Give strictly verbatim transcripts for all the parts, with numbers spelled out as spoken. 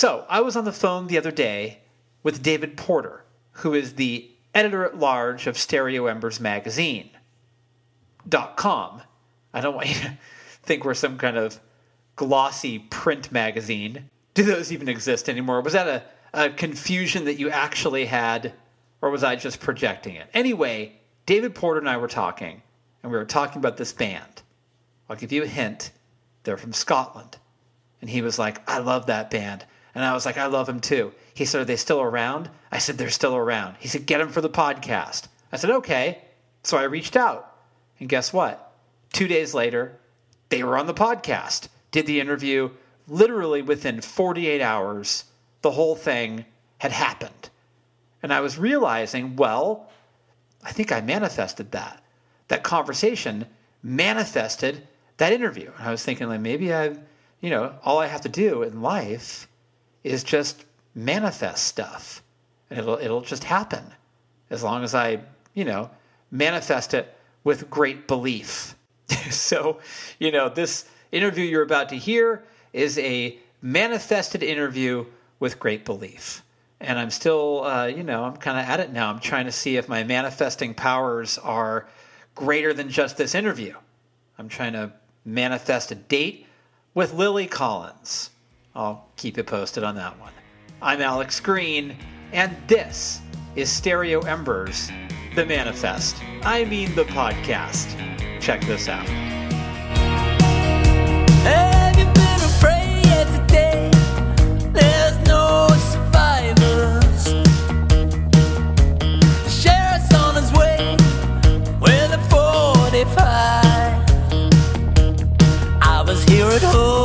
So I was on the phone the other day with David Porter, who is the editor-at-large of Stereo Embers magazine. Dot com. I don't want you to think we're some kind of glossy print magazine. Do those even exist anymore? Was that a, a confusion that you actually had, or was I just projecting it? Anyway, David Porter and I were talking, and we were talking about this band. I'll give you a hint. They're from Scotland. And he was like, I love that band. And I was like, I love them too. He said, are they still around? I said, they're still around. He said, get them for the podcast. I said, okay. So I reached out. And guess what? Two days later, they were on the podcast. Did the interview. Literally within forty-eight hours, the whole thing had happened. And I was realizing, well, I think I manifested that. That conversation manifested that interview. And I was thinking, like, maybe I, you know, all I have to do in life is just manifest stuff. And it'll it'll just happen as long as I, you know, manifest it with great belief. So, you know, this interview you're about to hear is a manifested interview with great belief. And I'm still, uh, you know, I'm kind of at it now. I'm trying to see if my manifesting powers are greater than just this interview. I'm trying to manifest a date with Lily Collins. I'll keep you posted on that one. I'm Alex Green, and this is Stereo Embers, the Manifest. I mean the podcast. Check this out. Have you been afraid today? There's no survivors. The sheriff's on his way with a forty-five. I was here at home.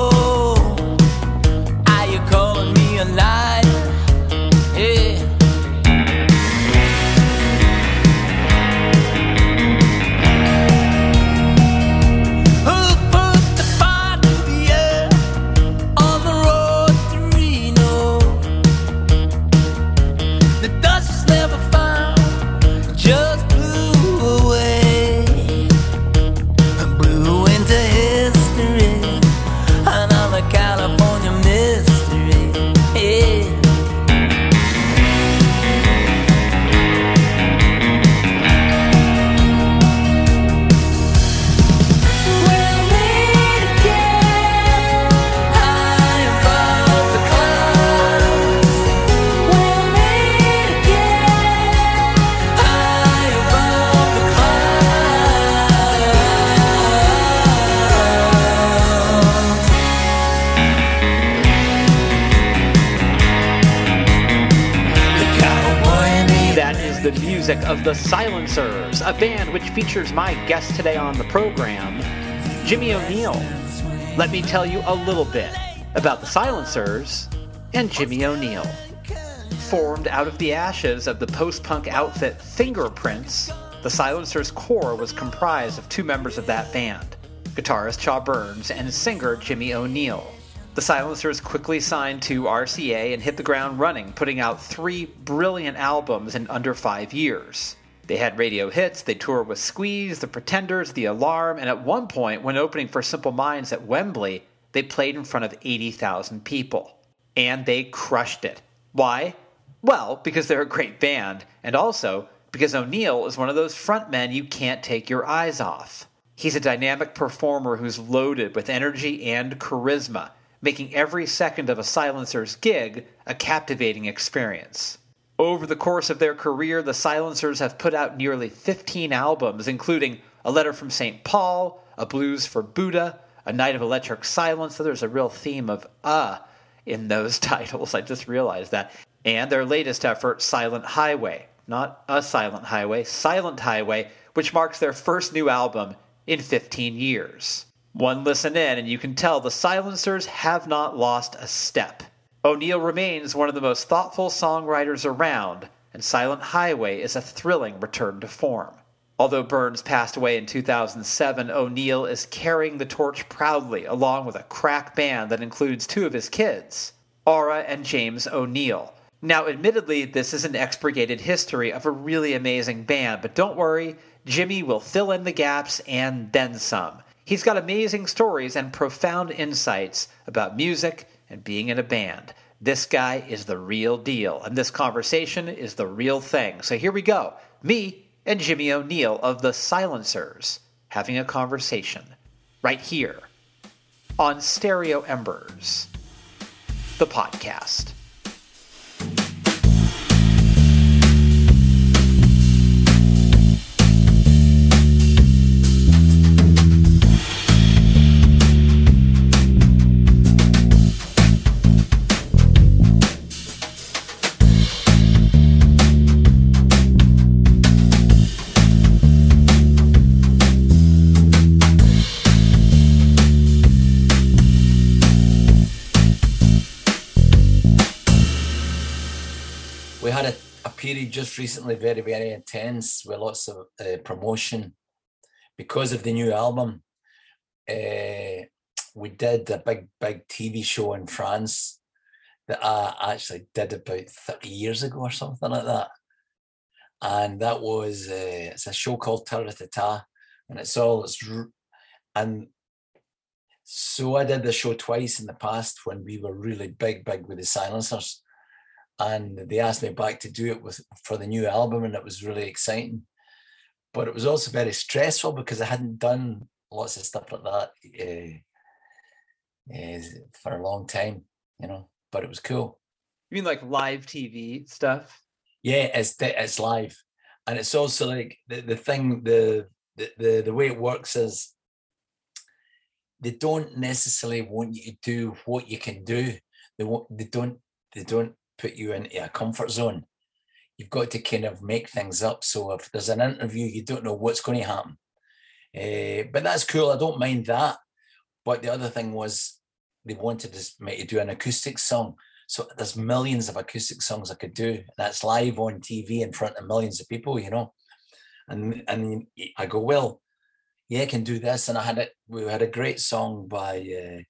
Of The Silencers, a band which features my guest today on the program, Jimme O'Neill. Let me tell you a little bit about The Silencers and Jimme O'Neill. Formed out of the ashes of the post-punk outfit Fingerprintz, The Silencers' core was comprised of two members of that band, guitarist Cha Burns and singer Jimme O'Neill. The Silencers quickly signed to R C A and hit the ground running, putting out three brilliant albums in under five years. They had radio hits, they toured with Squeeze, The Pretenders, The Alarm, and at one point, when opening for Simple Minds at Wembley, they played in front of eighty thousand people. And they crushed it. Why? Well, because they're a great band, and also because O'Neill is one of those frontmen you can't take your eyes off. He's a dynamic performer who's loaded with energy and charisma, making every second of a Silencers gig a captivating experience. Over the course of their career, the Silencers have put out nearly fifteen albums, including A Letter from Saint Paul, A Blues for Buddha, A Night of Electric Silence. So there's a real theme of uh in those titles. I just realized that. And their latest effort, Silent Highway. Not a Silent Highway, Silent Highway, which marks their first new album in fifteen years. One listen in, and you can tell the Silencers have not lost a step. O'Neill remains one of the most thoughtful songwriters around, and Silent Highway is a thrilling return to form. Although Burns passed away in two thousand seven, O'Neill is carrying the torch proudly, along with a crack band that includes two of his kids, Aura and James O'Neill. Now, admittedly, this is an expurgated history of a really amazing band, but don't worry, Jimme will fill in the gaps and then some. He's got amazing stories and profound insights about music and being in a band. This guy is the real deal, and this conversation is the real thing. So here we go. Me and Jimme O'Neill of The Silencers having a conversation right here on Stereo Embers, the podcast. Period just recently, very, very intense, with lots of uh, promotion because of the new album. Uh, we did a big, big T V show in France that I actually did about thirty years ago or something like that. And that was uh, it's a show called Taratata, and it's all it's and so I did the show twice in the past when we were really big, big with the Silencers. And they asked me back to do it with for the new album, and it was really exciting. But it was also very stressful because I hadn't done lots of stuff like that uh, uh, for a long time, you know. But it was cool. You mean like live T V stuff? Yeah, it's it's live, and it's also like the, the thing the, the the the way it works is they don't necessarily want you to do what you can do. They want they don't they don't. put you into a comfort zone. You've got to kind of make things up. So if there's an interview, you don't know what's going to happen. Uh, but that's cool. I don't mind that. But the other thing was they wanted me to do an acoustic song. So there's millions of acoustic songs I could do. That's live on T V in front of millions of people, you know. And and I go, well, yeah, I can do this. And I had a, we had a great song by uh,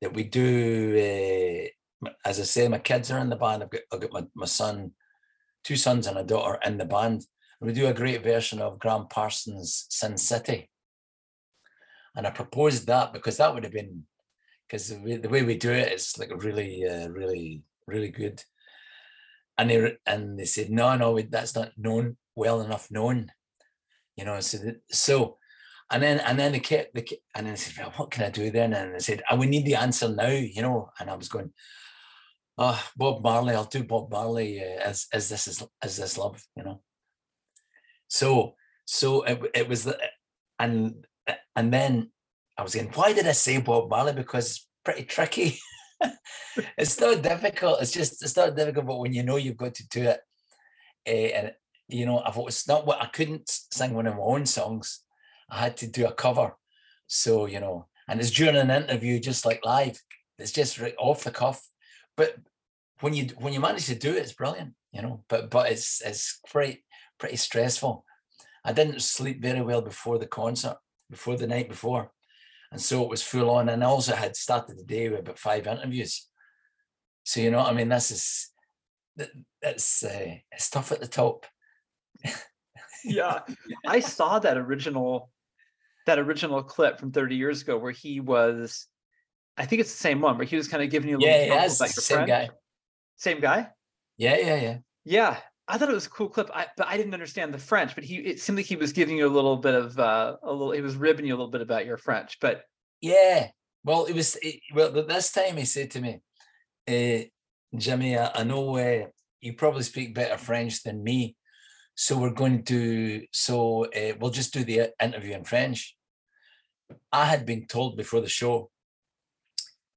that we do. Uh, As I say, my kids are in the band. I've got, I've got my, my son, two sons and a daughter in the band. And we do a great version of Graham Parsons' Sin City. And I proposed that because that would have been, because the, the way we do it, it's like really, uh, really, really good. And they and they said, no, no, that's not known, well enough known. You know, so, that, so and then and then they kept, they kept, and then I said, well, what can I do then? And they said, oh, we need the answer now, you know. And I was going, oh, Bob Marley, I'll do Bob Marley uh, as as this is as this love, you know. So so it it was, the, and and then I was going, why did I say Bob Marley? Because it's pretty tricky. It's not difficult. It's just it's not difficult, but when you know you've got to do it, uh, and you know, I've it's not what I couldn't sing one of my own songs. I had to do a cover, so you know, and it's during an interview, just like live. It's just right off the cuff. But when you when you manage to do it, it's brilliant, you know. But but it's it's pretty pretty stressful. I didn't sleep very well before the concert, before the night before, and so it was full on. And I also had started the day with about five interviews, so you know, I mean, this is it's uh, it's tough at the top. Yeah, I saw that original that original clip from thirty years ago where he was. I think it's the same one, but he was kind of giving you a little yeah, yeah, the same friend. guy. Same guy? Yeah, yeah, yeah. Yeah. I thought it was a cool clip, I, but I didn't understand the French, but he it seemed like he was giving you a little bit of, uh, a little. he was ribbing you a little bit about your French, but. Yeah. Well, it was, it, well, this time he said to me, eh, Jimmy, I, I know uh, you probably speak better French than me, so we're going to, so uh, we'll just do the interview in French. I had been told before the show,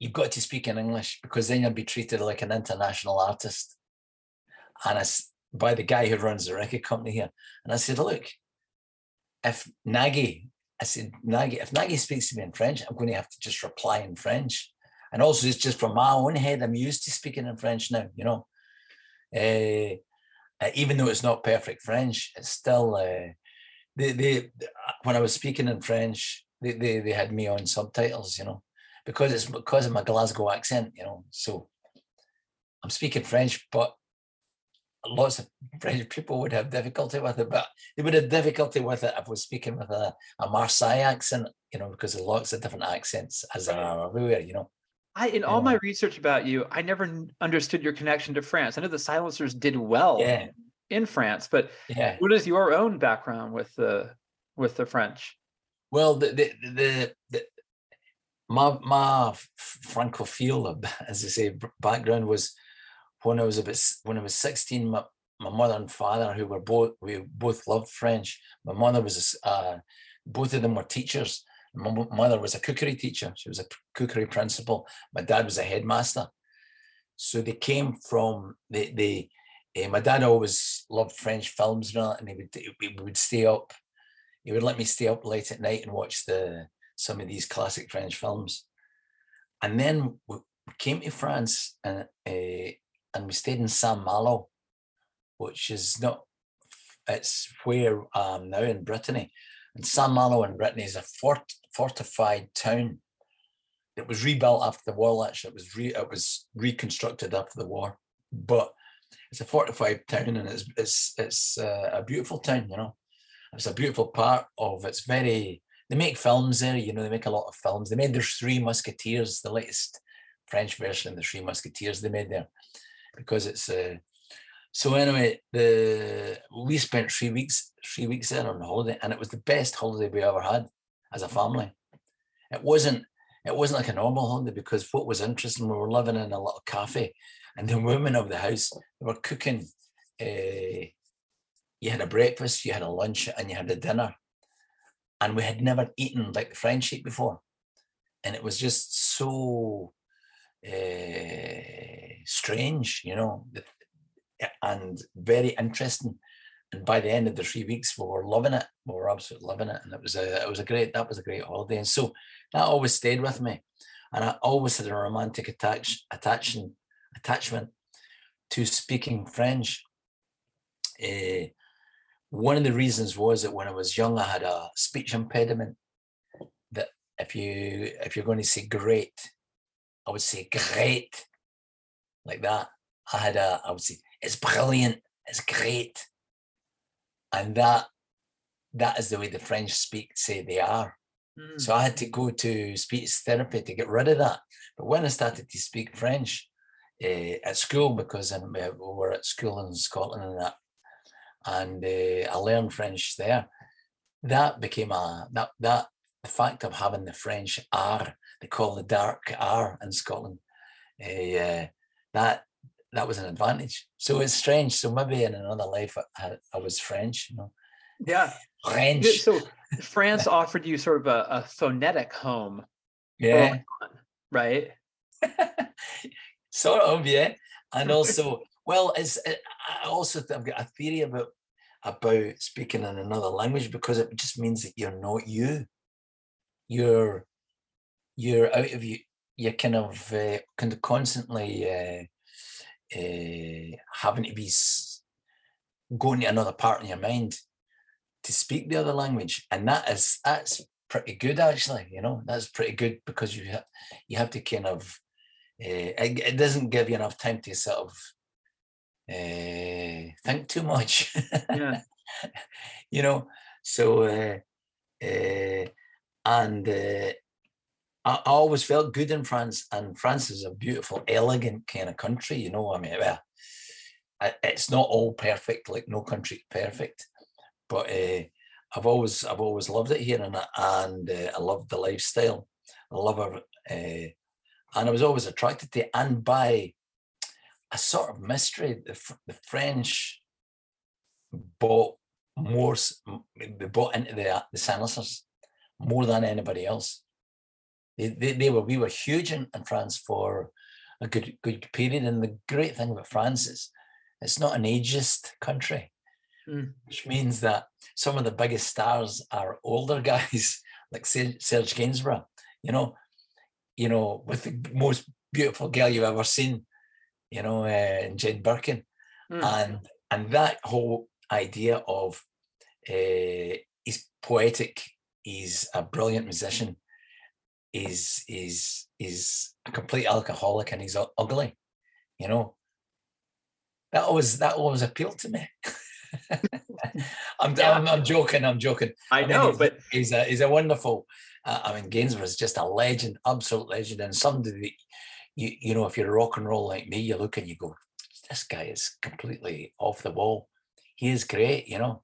you've got to speak in English because then you'll be treated like an international artist. And I, by the guy who runs the record company here. And I said, look, if Nagy, I said, Nagy, if Nagy speaks to me in French, I'm going to have to just reply in French. And also it's just from my own head, I'm used to speaking in French now, you know. Uh, even though it's not perfect French, it's still, uh, they, they, when I was speaking in French, they, they, they had me on subtitles, you know. Because it's because of my Glasgow accent, you know. So I'm speaking French, but lots of French people would have difficulty with it. But they would have difficulty with it if I was speaking with a, a Marseille accent, you know, because there's lots of different accents as there are everywhere, you know. I, in yeah. all my research about you, I never understood your connection to France. I know the Silencers did well yeah. in France, but yeah. what is your own background with the with the French? Well, the the, the, the my my francophile, as they say, background was when I was about when I was sixteen. My, my mother and father, who were both we both loved French. My mother was uh, both of them were teachers. My mother was a cookery teacher. She was a cookery principal. My dad was a headmaster. So they came from, they, they eh, my dad always loved French films and all that, and he would, he would stay up. He would let me stay up late at night and watch the some of these classic French films. And then we came to France and, eh, and we stayed in Saint-Malo, which is not, it's where I am now in Brittany. And Saint-Malo in Brittany is a fort, fortified town. It was rebuilt after the war, actually. It was, re, it was reconstructed after the war. But it's a fortified town, and it's it's, it's uh, a beautiful town, you know. It's a beautiful part of, it's very, they make films there, you know, they make a lot of films. They made The Three Musketeers, the latest French version of The Three Musketeers they made there. Because it's, uh, so anyway, the we spent three weeks, three weeks there on holiday, and it was the best holiday we ever had as a family. It wasn't, it wasn't like a normal holiday, because what was interesting, we were living in a little cafe, and the women of the house, they were cooking. Uh, you had a breakfast, you had a lunch, and you had a dinner, and we had never eaten like the French eat before, and it was just so uh, strange, you know. And very interesting, and by the end of the three weeks, we were loving it. We were absolutely loving it, and it was a, it was a great, that was a great holiday. And so that always stayed with me, and I always had a romantic attach, attachment, attachment to speaking French. Uh, one of the reasons was that when I was young, I had a speech impediment. That if you if you're going to say great, I would say great, like that. I had a, I would say, it's brilliant, it's great. And that that is the way the French speak, say they are. Mm. So I had to go to speech therapy to get rid of that. But when I started to speak French eh, at school, because in, we were at school in Scotland and that, and eh, I learned French there, that became a, that, that the fact of having the French R, they call the dark R in Scotland, eh, that, that was an advantage. So it's strange. So maybe in another life, I, I was French, you know? Yeah. French. So France offered you sort of a, a phonetic home. Yeah. On, right? Sort of, yeah. And also, well, it's, it, I also, I've got a theory about, about speaking in another language, because it just means that you're not you. You're, you're out of you. You're kind of, uh, kind of constantly, uh, Uh, having to be going to another part of your mind to speak the other language, and that is that's pretty good actually. You know, that's pretty good, because you ha- you have to kind of uh, it, it doesn't give you enough time to sort of uh, think too much. Yeah. You know, so uh, uh, and uh, I always felt good in France, and France is a beautiful, elegant kind of country, you know. I mean, well, it's not all perfect, like no country perfect, but uh, I've always, I've always loved it here, and I, and uh, I loved the lifestyle. I love it, uh, and I was always attracted to it, and by a sort of mystery, the, the French bought more, they bought into the, the Silencers more than anybody else. They, they were, we were huge in, in France for a good good period. And the great thing about France is it's not an ageist country, mm. which means that some of the biggest stars are older guys like Serge Gainsbourg, you know, you know, with the most beautiful girl you've ever seen, you know, uh, Jane Birkin. Mm. And and that whole idea of uh, he's poetic, he's a brilliant musician, is is is a complete alcoholic, and he's ugly, you know. That always that always appealed to me. I'm, yeah. I'm I'm joking. I'm joking. I, I know, mean, he's, but he's a he's a wonderful. Uh, I mean, Gainsbourg is just a legend, absolute legend, and somebody that you you know, if you're a rock and roll like me, you look and you go, this guy is completely off the wall. He is great, you know,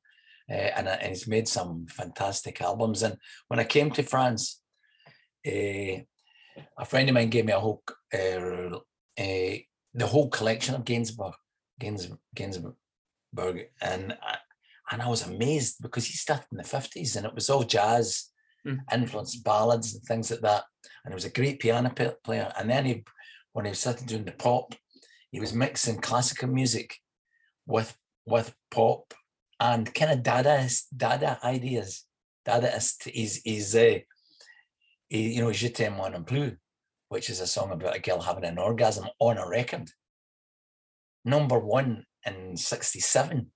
uh, and and he's made some fantastic albums. And when I came to France, uh, a friend of mine gave me a whole uh, uh, the whole collection of Gainsbourg, Gainsbourg, Gainsbourg. And I, and I was amazed because he started in the fifties and it was all jazz, mm. influenced ballads and things like that. And he was a great piano player. And then he, when he started doing the pop, he was mixing classical music with with pop and kind of Dadaist, Dada ideas. Dadaist is is a, uh, you know, Je t'aime moi non plus, which is a song about a girl having an orgasm on a record. Number one. In sixty-seven,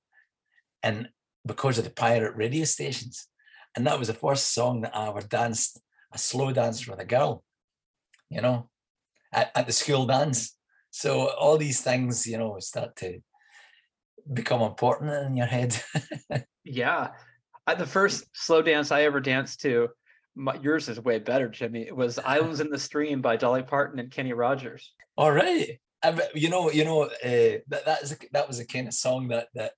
and because of the pirate radio stations, and that was the first song that I ever danced a slow dance with a girl, you know, at, at the school dance. So all these things, you know, start to become important in your head. Yeah, the first slow dance I ever danced to, my, yours is way better, Jimme. It was "Islands in the Stream" by Dolly Parton and Kenny Rogers. All right. You know, you know, uh, that that, is a, that was a kind of song that, that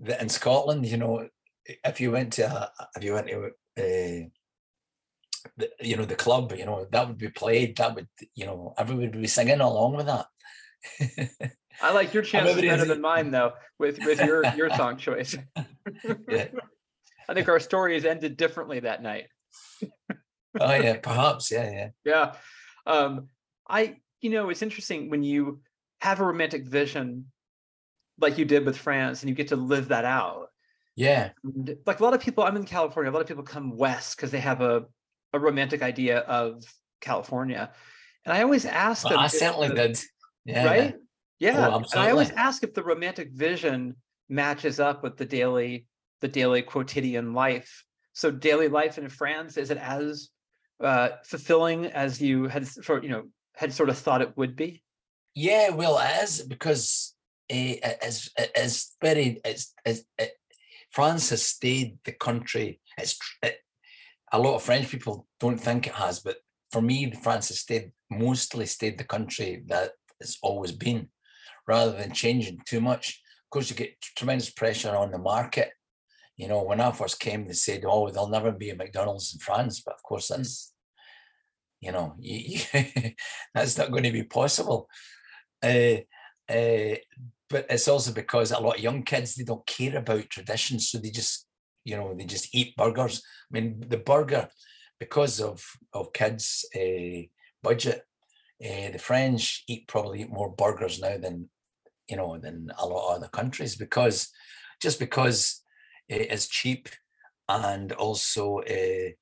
that in Scotland, you know, if you went to a, if you went to uh, the, you know, the club, you know, that would be played. That would, you know, everybody would be singing along with that. I like your chances better than mine, though, with with your your song choice. Yeah. I think our stories ended differently that night. Oh yeah, perhaps. Yeah, yeah, yeah. Um, I. You know, it's interesting when you have a romantic vision like you did with France and you get to live that out. Yeah. And like a lot of people, I'm in California, a lot of people come west because they have a, a romantic idea of California. And I always ask well, them. I certainly the, did. Yeah. Right? Yeah. Oh, and I always ask if the romantic vision matches up with the daily, the daily quotidian life. So daily life in France, is it as uh, fulfilling as you had sort of, you know, had sort of thought it would be? Yeah, well, it is because uh, it's, it's very, it's, it's, it, France has stayed the country. It's it, a lot of French people don't think it has, but for me, France has stayed, mostly stayed the country that it's always been, rather than changing too much. Of course, you get tremendous pressure on the market. You know, when I first came, they said, oh, there'll never be a McDonald's in France, but of course that's, mm. You know, you, you, that's not going to be possible. Uh, uh, but it's also because a lot of young kids, they don't care about traditions. So they just, you know, they just eat burgers. I mean, the burger, because of, of kids' uh, budget, uh, the French eat probably eat more burgers now than, you know, than a lot of other countries because, just because it's cheap and also... Uh,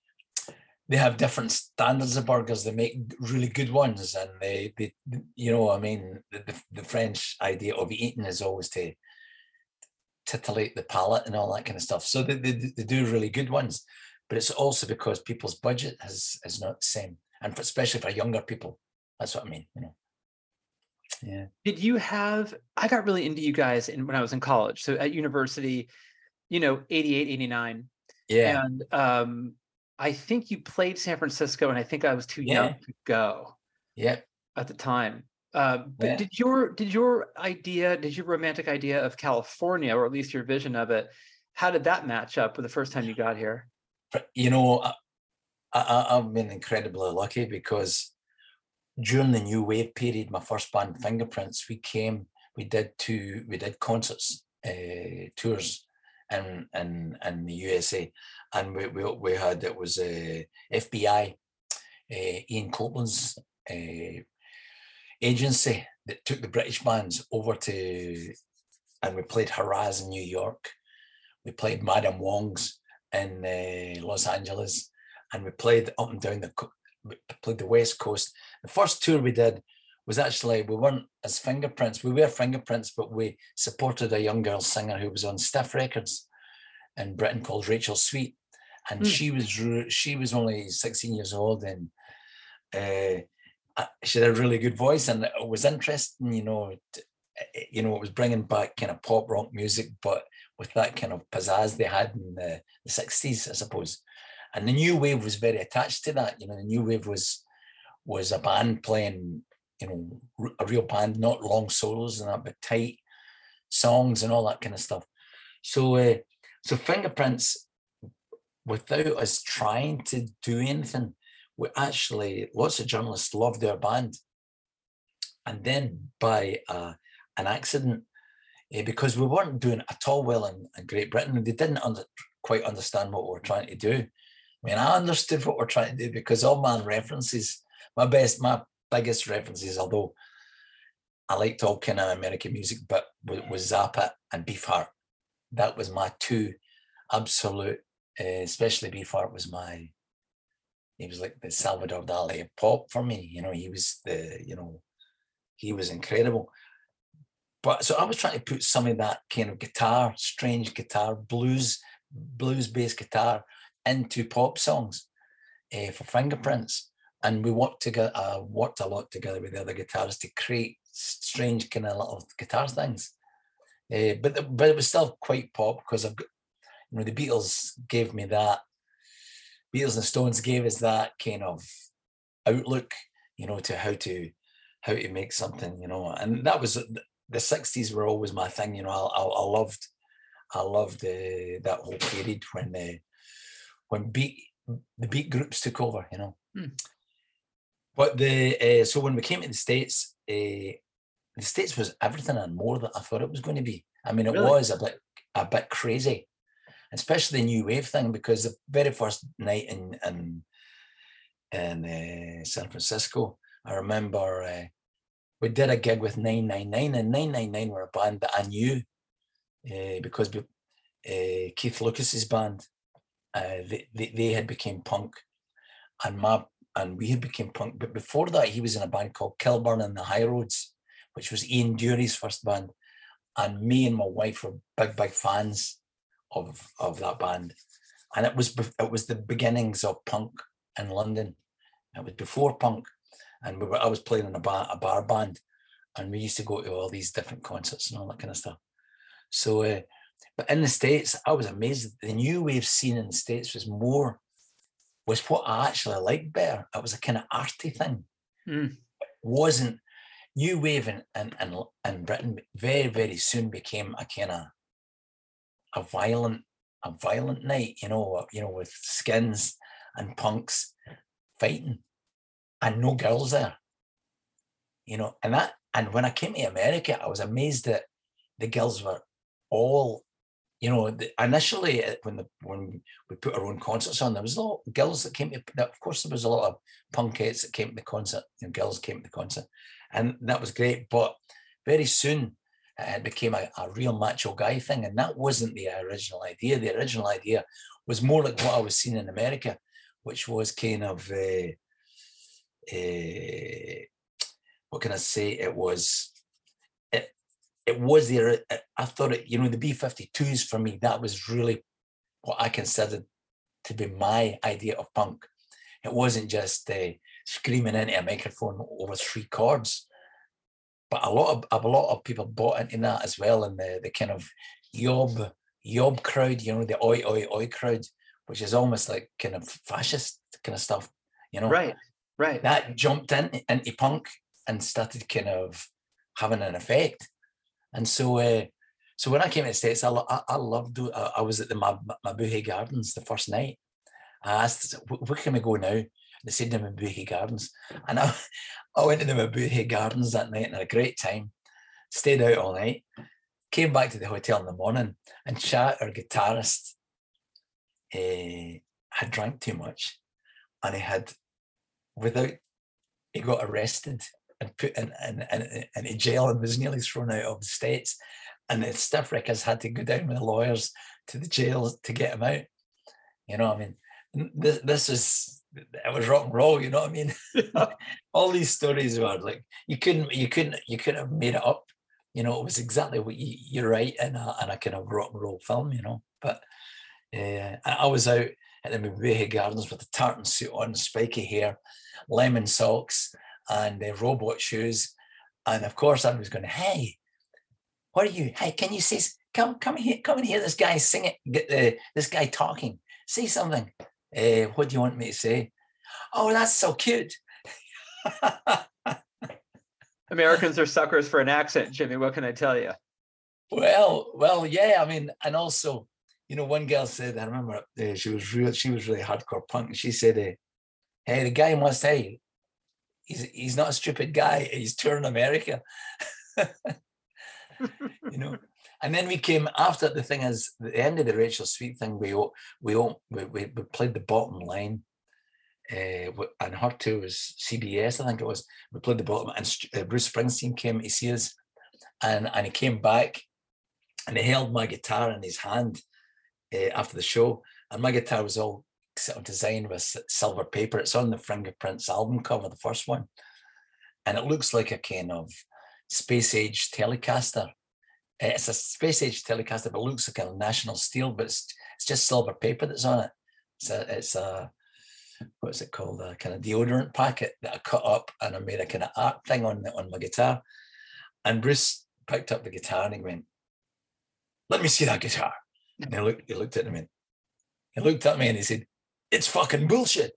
they have different standards of burgers. They make really good ones, and they, they you know, I mean, the, the French idea of eating is always to titillate the palate and all that kind of stuff. So they, they, they do really good ones, but it's also because people's budget has is not the same, and for, especially for younger people. That's what I mean, you know. Yeah. Did you have? I got really into you guys in, when I was in college. So at university, you know, eighty-eight, eighty-nine. Yeah. And um. I think you played San Francisco, and I think I was too young yeah. to go. Yeah. At the time, uh, but yeah. did your did your idea, did your romantic idea of California, or at least your vision of it, how did that match up with the first time you got here? You know, I, I, I've been incredibly lucky because during the New Wave period, my first band, Fingerprintz, we came, we did two, we did concerts, uh, tours. And in, in, in the U S A, and we we, we had it was a F B I, uh, Ian Copeland's uh, agency that took the British bands over to, and we played Haraz in New York, we played Madame Wong's in uh, Los Angeles, and we played up and down the we played the West Coast. The first tour we did was actually we weren't as Fingerprintz. We were Fingerprintz, but we supported a young girl singer who was on Stiff Records in Britain called Rachel Sweet, and mm. she was she was only sixteen years old, and uh, she had a really good voice, and it was interesting, you know, t- you know, it was bringing back kind of pop rock music, but with that kind of pizzazz they had in the, the sixties, I suppose. And the new wave was very attached to that. You know, the new wave was was a band playing, you know, a real band, not long solos and that, but tight songs and all that kind of stuff. So, uh, so Fingerprintz, without us trying to do anything, we actually, lots of journalists loved our band. And then by uh, an accident, uh, because we weren't doing at all well in, in Great Britain, they didn't under, quite understand what we were trying to do. I mean, I understood what we're trying to do because all my references, my best, my biggest references, although I liked all kind of American music, but was, was Zappa and Beefheart. That was my two absolute, uh, especially Beefheart was my, he was like the Salvador Dali of pop for me. You know, he was the, you know, he was incredible. But so I was trying to put some of that kind of guitar, strange guitar, blues, blues-based guitar into pop songs uh, for Fingerprintz. And we worked together, uh, worked a lot together with the other guitarists to create strange kind of little guitar things. Uh, but the, but it was still quite pop because I've got, you know, the Beatles gave me that. Beatles and Stones gave us that kind of outlook, you know, to how to how to make something, you know. And that was the sixties were always my thing, you know. I I, I loved I loved uh, that whole period when the when beat the beat groups took over, you know. Mm. But the uh, so when we came to the States. Uh, The States was everything and more than I thought it was going to be. I mean, it really? was a bit a bit crazy, especially the new wave thing, because the very first night in in, in uh, San Francisco, I remember uh, we did a gig with nine nine nine, and nine nine nine were a band that I knew uh, because uh, Keith Lucas's band, uh, they, they they had become punk, and my and we had become punk. But before that, he was in a band called Kilburn and the High Roads, which was Ian Dury's first band. And me and my wife were big, big fans of, of that band. And it was it was the beginnings of punk in London. It was before punk. And we were I was playing in a bar, a bar band. And we used to go to all these different concerts and all that kind of stuff. So, uh, but in the States, I was amazed. The new wave scene in the States was more, was what I actually liked better. It was a kind of arty thing. Mm. It wasn't, new wave in, in, in, in Britain very, very soon became a kind of a violent, a violent night, you know, you know, with Skins and punks fighting and no girls there, you know, and that, and when I came to America, I was amazed that the girls were all, you know, the, initially when the, when we put our own concerts on, there was a lot of girls that came to, of course there was a lot of punkettes that came to the concert, and girls came to the concert. And that was great, but very soon it became a, a real macho guy thing, and that wasn't the original idea. The original idea was more like what I was seeing in America, which was kind of, uh, uh, what can I say? It was, it, it was the. I thought it, you know, the B fifty-twos for me. That was really what I considered to be my idea of punk. It wasn't just Uh, screaming into a microphone over three chords, but a lot of a lot of people bought into that as well, and the the kind of yob yob crowd, you know, the oi oi oi crowd, which is almost like kind of fascist kind of stuff, you know. Right, right. That jumped in into punk and started kind of having an effect, and so uh, so when I came to the States, I I, I loved. I, I was at the Mab- Mabuhay Gardens the first night. I asked, "Where can we go now?" They said the Mabuhay Gardens, and I, I went to the Mabuhay Gardens that night and had a great time. Stayed out all night, came back to the hotel in the morning, and Cha, our guitarist, eh, had drank too much, and he had, without, he got arrested and put in in, in, in a jail and was nearly thrown out of the States, and the Stiff Rickers had to go down with the lawyers to the jail to get him out. You know, I mean, this this is. It was rock and roll, you know what I mean? All these stories were like you couldn't, you couldn't, you couldn't have made it up. You know, it was exactly what you, you write in a, in a kind of rock and roll film, you know. But uh, I was out at the Mabuhay Gardens with a tartan suit on, spiky hair, lemon socks, and uh, robot shoes, and of course I was going, "Hey, what are you? Hey, can you say come, come here, come and hear this guy sing it. Get, uh, this guy talking. Say something. Uh, what do you want me to say? Oh, that's so cute. Americans are suckers for an accent, Jimmy. What can I tell you? Well, well, yeah. I mean, and also, you know, one girl said, I remember uh, she was real. She was really hardcore punk. And she said, uh, "Hey, the guy must hey, he's he's not a stupid guy. He's touring America." You know. And then we came after the thing is the end of the Rachel Sweet thing. We we we we played The Bottom Line, uh, and her too was C B S, I think it was. We played The Bottom, and Bruce Springsteen came to see us, and and he came back, and he held my guitar in his hand uh, after the show, and my guitar was all sort of designed with silver paper. It's on the Fingerprintz album cover, the first one, and it looks like a kind of space age Telecaster. It's a space age Telecaster, but it looks like a national steel, but it's, it's just silver paper that's on it. It's a, it's a, what's it called? A kind of deodorant packet that I cut up, and I made a kind of art thing on the, on my guitar. And Bruce picked up the guitar and he went, "Let me see that guitar." And he looked, he looked at me. He looked at me and he said, "It's fucking bullshit."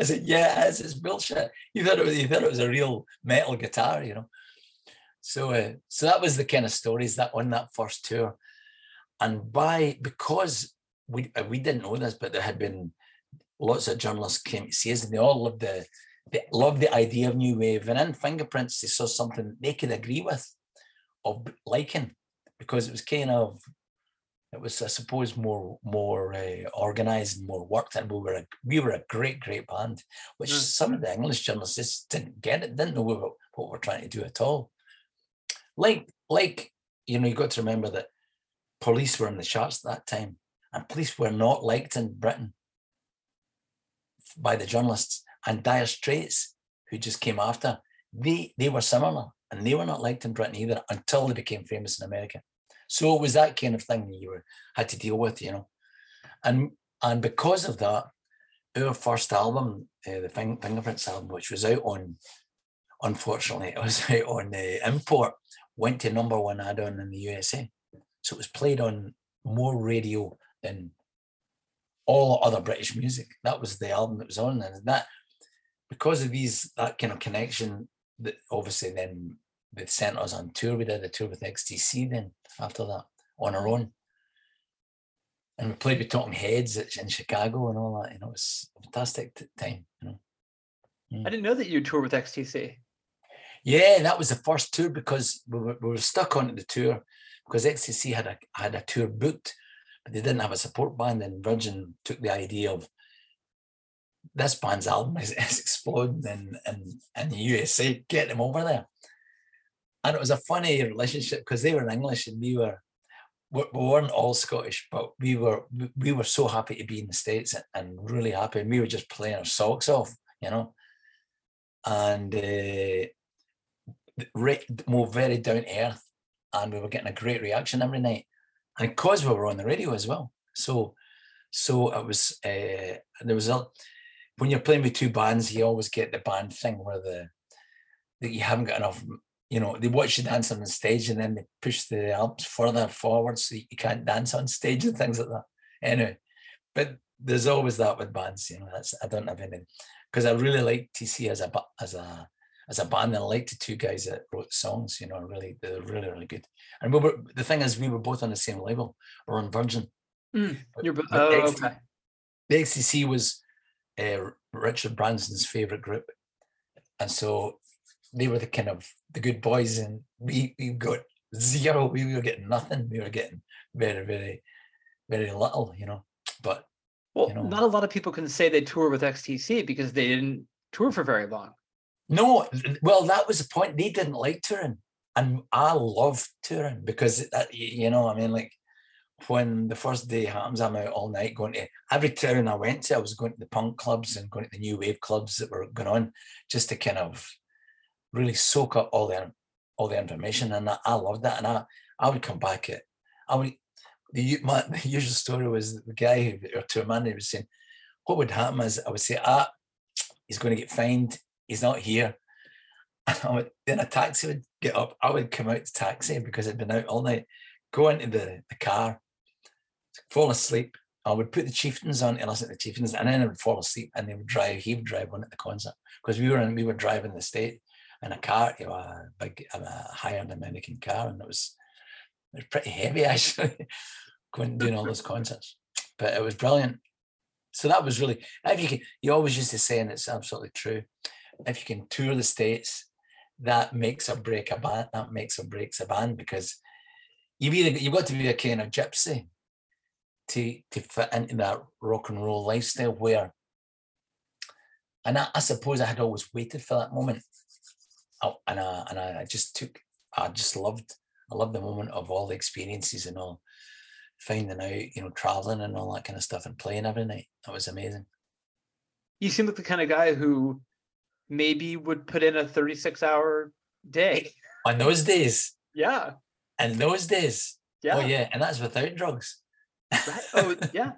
I said, "Yeah, it's, it's bullshit. You thought it was, you thought it was a real metal guitar, you know." So, uh, so that was the kind of stories that on that first tour, and by because we we didn't know this, but there had been lots of journalists came to see us, and they all loved the they loved the idea of new wave, and in Fingerprintz they saw something they could agree with, of liking, because it was kind of. It was, I suppose, more more uh, organised and more worked, and we were a we were a great great band, which mm. some of the English journalists just didn't get it, didn't know what, what we're trying to do at all. Like like you know, you got to remember that Police were in the charts at that time, and Police were not liked in Britain by the journalists. And Dire Straits, who just came after, they they were similar, and they were not liked in Britain either until they became famous in America. So it was that kind of thing that you were, had to deal with, you know. And and because of that, our first album, uh, the Fing, Fingerprintz album, which was out on, unfortunately, it was out on uh, import, went to number one add-on in the U S A. So it was played on more radio than all other British music. That was the album that was on. And that, because of these, that kind of connection, that obviously then... They sent us on tour. We did a tour with X T C then after that on our own. And we played with Talking Heads in Chicago and all that. You know, it was a fantastic time, you know. Mm. I didn't know that you toured with X T C. Yeah, that was the first tour because we were, we were stuck on the tour because X T C had a had a tour booked, but they didn't have a support band, and Virgin took the idea of this band's album is, is exploding in, in, in the U S A, get them over there. And it was a funny relationship because they were English and we were, we weren't all Scottish, but we were, we were so happy to be in the States and really happy. And we were just playing our socks off, you know. And uh, we were very down to earth, and we were getting a great reaction every night. And because we were on the radio as well, so, so it was uh, there was a, when you're playing with two bands, you always get the band thing where the that you haven't got enough. You know, they watch you dance on the stage and then they push the albums further forward so you can't dance on stage and things like that. Anyway, but there's always that with bands, you know. That's I don't have anything because I really like T C as a as a as a band, and I liked the two guys that wrote songs. You know, really they're really really good. And we were the thing is we were both on the same label. We're on Virgin. Mm, but, you're, but oh, the, X T C, okay. The X T C was uh, Richard Branson's favorite group, and so. They were the kind of the good boys, and we we got zero. We, we were getting nothing. We were getting very, very, very little, you know. But well, you know, not a lot of people can say they toured with X T C because they didn't tour for very long. No, well, that was the point. They didn't like touring, and I loved touring because that, you know, I mean, like when the first day happens, I'm out all night going to every town I went to. I was going to the punk clubs and going to the new wave clubs that were going on, just to kind of. Really soak up all the all the information, and I, I loved that. And I I would come back at I would the my the usual story was the guy who, or tour manager, was saying, "What would happen is I would say, ah, he's going to get fined. He's not here." I would, then a taxi would get up. I would come out to taxi because I'd been out all night, go into the, the car, fall asleep. I would put the Chieftains on and listen to the Chieftains, and then I would fall asleep and they would drive, he would drive one at the concert because we were in, we were driving the state in a car, you know, a big, a hired American car, and it was, it was pretty heavy actually, going doing all those concerts, but it was brilliant. So that was really, if you can, you always used to say, and it's absolutely true, if you can tour the States, that makes or break a band, that makes or breaks a band, because you've either, you've got to be a kind of gypsy to to fit into that rock and roll lifestyle where, and I, I suppose I had always waited for that moment. I, and I and I just took, I just loved, I loved the moment of all the experiences and all, finding out, you know, traveling and all that kind of stuff and playing every night. That was amazing. You seem like the kind of guy who maybe would put in a thirty-six hour day. On those days. Yeah. And those days. Yeah. Oh yeah. And that's without drugs. Right. Oh yeah.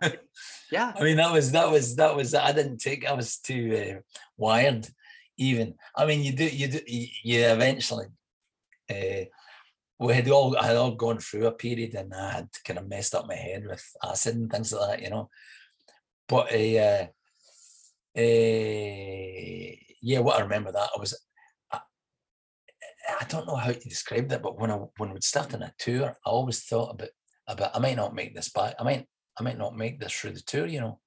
Yeah. I mean, that was, that was, that was, I didn't take, I was too uh, wired even. I mean, you do, you do, you eventually, uh, we had all, I had all gone through a period and I had kind of messed up my head with acid and things like that, you know. But uh, uh, yeah, what I remember that, I was, I, I don't know how you described it, but when I, when we'd start on a tour, I always thought about, about, I might not make this back, I might, I might not make this through the tour, you know.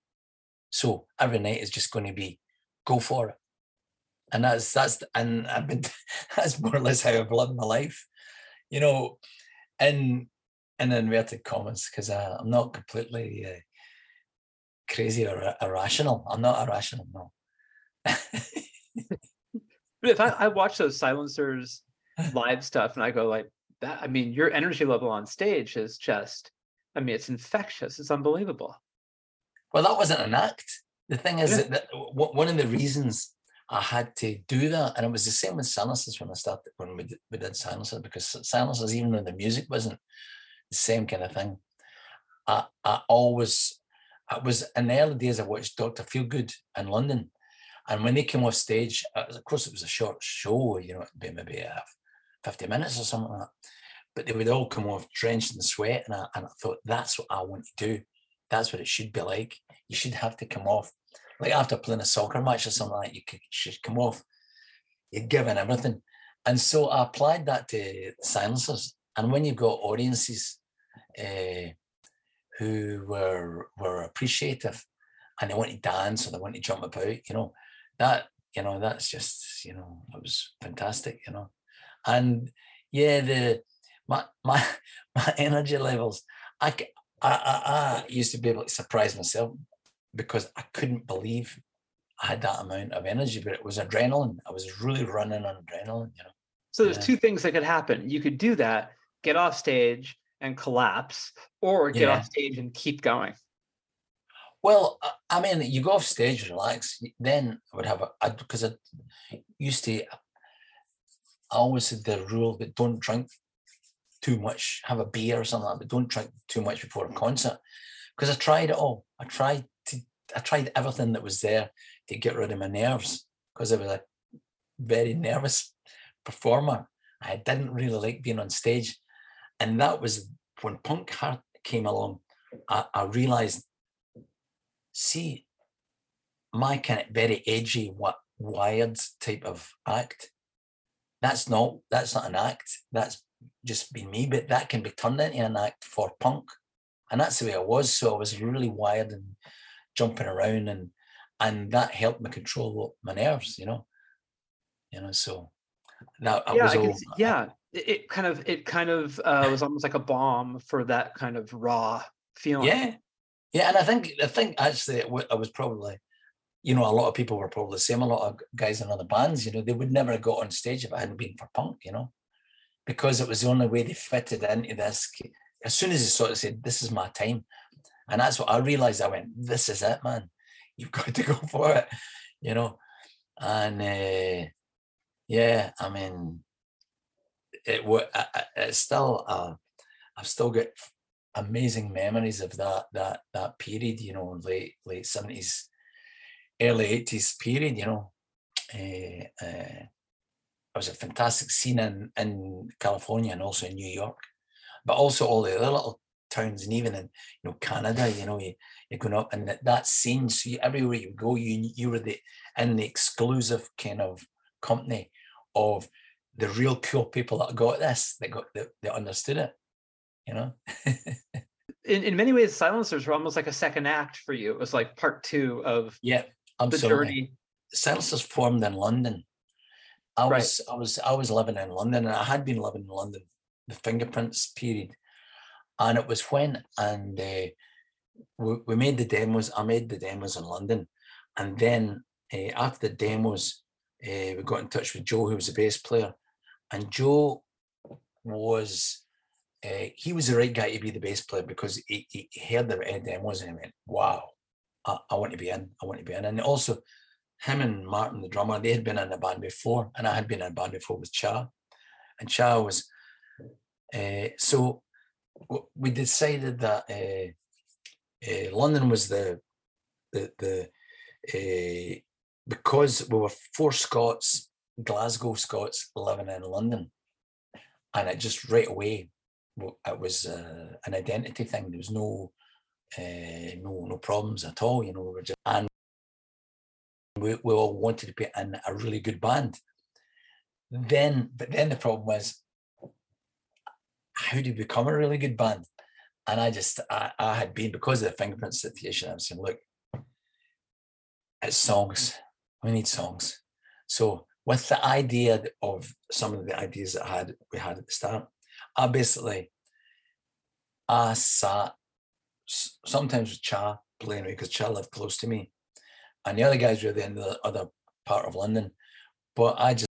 So every night is just going to be, go for it. And that's, that's, and I've been, that's more or less how I've lived my life, you know, in, in inverted commas, because I'm not completely uh, crazy or irrational. I'm not irrational, no. But if I, I watch those Silencers live stuff and I go like that, I mean, your energy level on stage is just, I mean, it's infectious. It's unbelievable. Well, that wasn't an act. The thing is, yeah. that, that one of the reasons I had to do that, and it was the same with Silencers when I started, when we did, we did Silencers, because Silencers, even though the music wasn't the same kind of thing, I, I always, I was, in the early days I watched Doctor Feelgood in London, and when they came off stage, was, of course it was a short show, you know, it'd be maybe uh, fifty minutes or something like that, but they would all come off drenched in sweat, and I, and I thought, that's what I want to do, that's what it should be like. You should have to come off, like after playing a soccer match or something like that, you could, should come off, you'd give in everything. And so I applied that to Silencers. And when you've got audiences uh, who were were appreciative and they want to dance or they want to jump about, you know, that, you know, that's just, you know, it was fantastic, you know. And yeah, the my my, my energy levels, I, I, I, I used to be able to surprise myself, because I couldn't believe I had that amount of energy, but it was adrenaline. I was really running on adrenaline, you know. So there's yeah. two things that could happen. You could do that, get off stage and collapse, or get yeah. off stage and keep going. Well, I mean, you go off stage, relax. Then I would have a, because I, I used to, I always had the rule that don't drink too much, have a beer or something like that, but don't drink too much before a concert. Because I tried it all. I tried to, I tried everything that was there to get rid of my nerves, because I was a very nervous performer. I didn't really like being on stage. And that was when punk came along, I, I realized, see, my kind of very edgy, wired type of act, that's not, that's not an act. That's just been me, but that can be turned into an act for punk. And that's the way I was. So I was really wired and jumping around, and and that helped me control my nerves, you know. You know, so that I yeah, was I all see, yeah. It kind of it kind of uh, was almost like a bomb for that kind of raw feeling. Yeah. Yeah, and I think I think actually I was probably, you know, a lot of people were probably the same, a lot of guys in other bands, you know, they would never have got on stage if it hadn't been for punk, you know, because it was the only way they fitted into this. As soon as he sort of said, this is my time. And that's what I realized. I went, this is it, man. You've got to go for it, you know? And uh, yeah, I mean, it it's still, uh, I've still got amazing memories of that, that, that period, you know, late, late seventies, early eighties period, you know, uh, uh, It was a fantastic scene in, in California and also in New York, but also all the other little towns, and even in, you know, Canada, you know, you, you're going up and that, that scene. So you, everywhere you go, you you were the in the exclusive kind of company of the real cool people that got this, that got that, that understood it, you know. in in many ways, Silencers were almost like a second act for you. It was like part two of yeah, absolutely. The journey. Silencers formed in London. I right. was I was I was living in London, and I had been living in London the Fingerprintz period. And it was when, and uh, we, we made the demos, I made the demos in London. And then uh, after the demos, uh, we got in touch with Joe, who was a bass player. And Joe was, uh, he was the right guy to be the bass player because he, he heard the demos and he went, wow, I, I want to be in, I want to be in. And also him and Martin, the drummer, they had been in a band before, and I had been in a band before with Cha. And Cha was, uh, so... we decided that uh, uh, London was the the, the uh, because we were four Scots, Glasgow Scots, living in London, and it just right away it was uh, an identity thing. There was no uh, no no problems at all, you know. We were just, and we we all wanted to be in a really good band. Then, but then the problem was, how do you become a really good band? And I just, I, I had been, because of the Fingerprintz situation, I was saying, look, it's songs. We need songs. So with the idea of some of the ideas that I had, we had at the start, I basically, I sat sometimes with Cha playing away because Cha lived close to me. And the other guys were in the other part of London. But I just,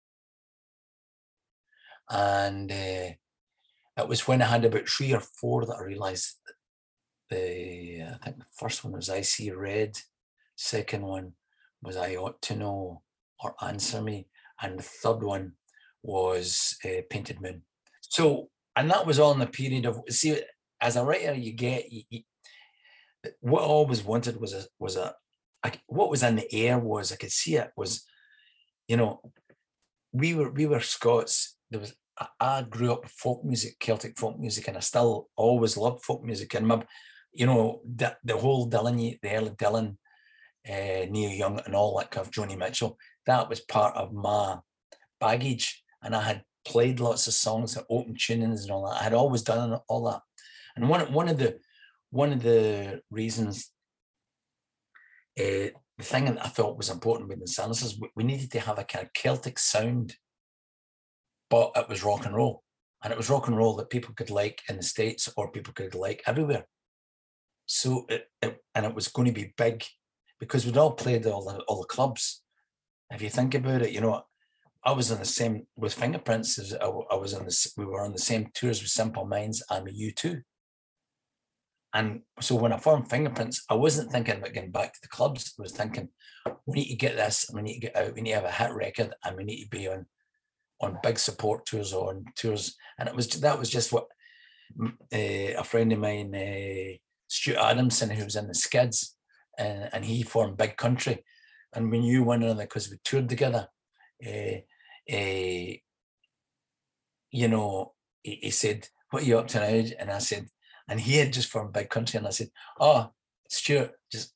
and, uh, it was when I had about three or four that I realised the, I think the first one was I See Red, second one was I Ought to Know or Answer Me, and the third one was uh, Painted Moon. So, and that was all in the period of, see, as a writer, you get, you, you, what I always wanted was a, was a, I, what was in the air was, I could see it was, you know, we were, we were Scots, there was, I grew up with folk music, Celtic folk music, and I still always loved folk music. And my, you know, the, the whole Dylan, the early Dylan, uh, Neil Young, and all that kind of Joni Mitchell, that was part of my baggage. And I had played lots of songs, and open tunings, and all that. I had always done all that. And one one of the one of the reasons, uh, the thing that I thought was important with the Silencers, we, we needed to have a kind of Celtic sound. But it was rock and roll, and it was rock and roll that people could like in the States or people could like everywhere. So, it, it, and it was going to be big because we'd all played all the, all the clubs. If you think about it, you know, I was on the same with Fingerprintz. I, I was on this. We were on the same tours with Simple Minds and with U two. And so when I formed Fingerprintz, I wasn't thinking about getting back to the clubs. I was thinking, we need to get this, and we need to get out. We need to have a hit record, and we need to be on. on big support tours, or on tours. And it was that was just what uh, a friend of mine, uh, Stuart Adamson, who was in the Skids, and, and he formed Big Country. And we knew one another because we toured together. Uh, uh, you know, he, he said, what are you up to now? And I said, and he had just formed Big Country. And I said, oh, Stuart, just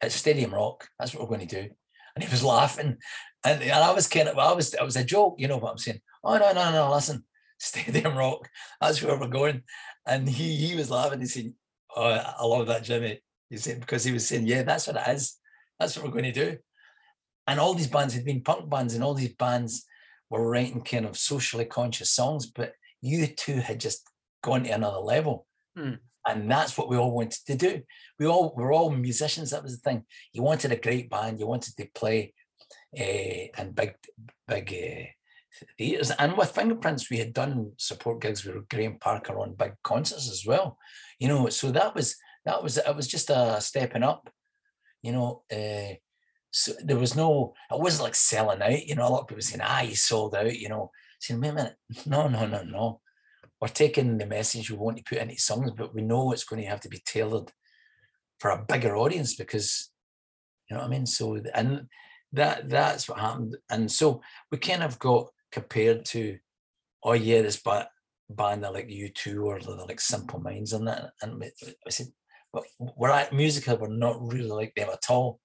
it's Stadium Rock. That's what we're going to do. And he was laughing. And, and I was kind of, I was, it was a joke, you know what I'm saying? Oh, no, no, no, listen, Stadium Rock, that's where we're going. And he he was laughing. He said, oh, I love that, Jimme. He said, because he was saying, yeah, that's what it is. That's what we're going to do. And all these bands had been punk bands, and all these bands were writing kind of socially conscious songs, but you two had just gone to another level. Hmm. And that's what we all wanted to do. We all were all musicians. That was the thing. You wanted a great band. You wanted to play uh, in big, big uh, theatres. And with Fingerprintz, we had done support gigs with Graham Parker on big concerts as well. You know, so that was that was it was just a stepping up. You know, uh, so there was no. It wasn't like selling out. You know, a lot of people saying, "Ah, you sold out." You know, saying, "Wait a minute, no, no, no, no." We're taking the message we want to put into songs, but we know it's going to have to be tailored for a bigger audience because, you know what I mean? So, and that that's what happened. And so we kind of got compared to, oh yeah, this ba- band are like U two or they're like Simple Minds and that. And I said, but we're at musical, we're not really like them at all.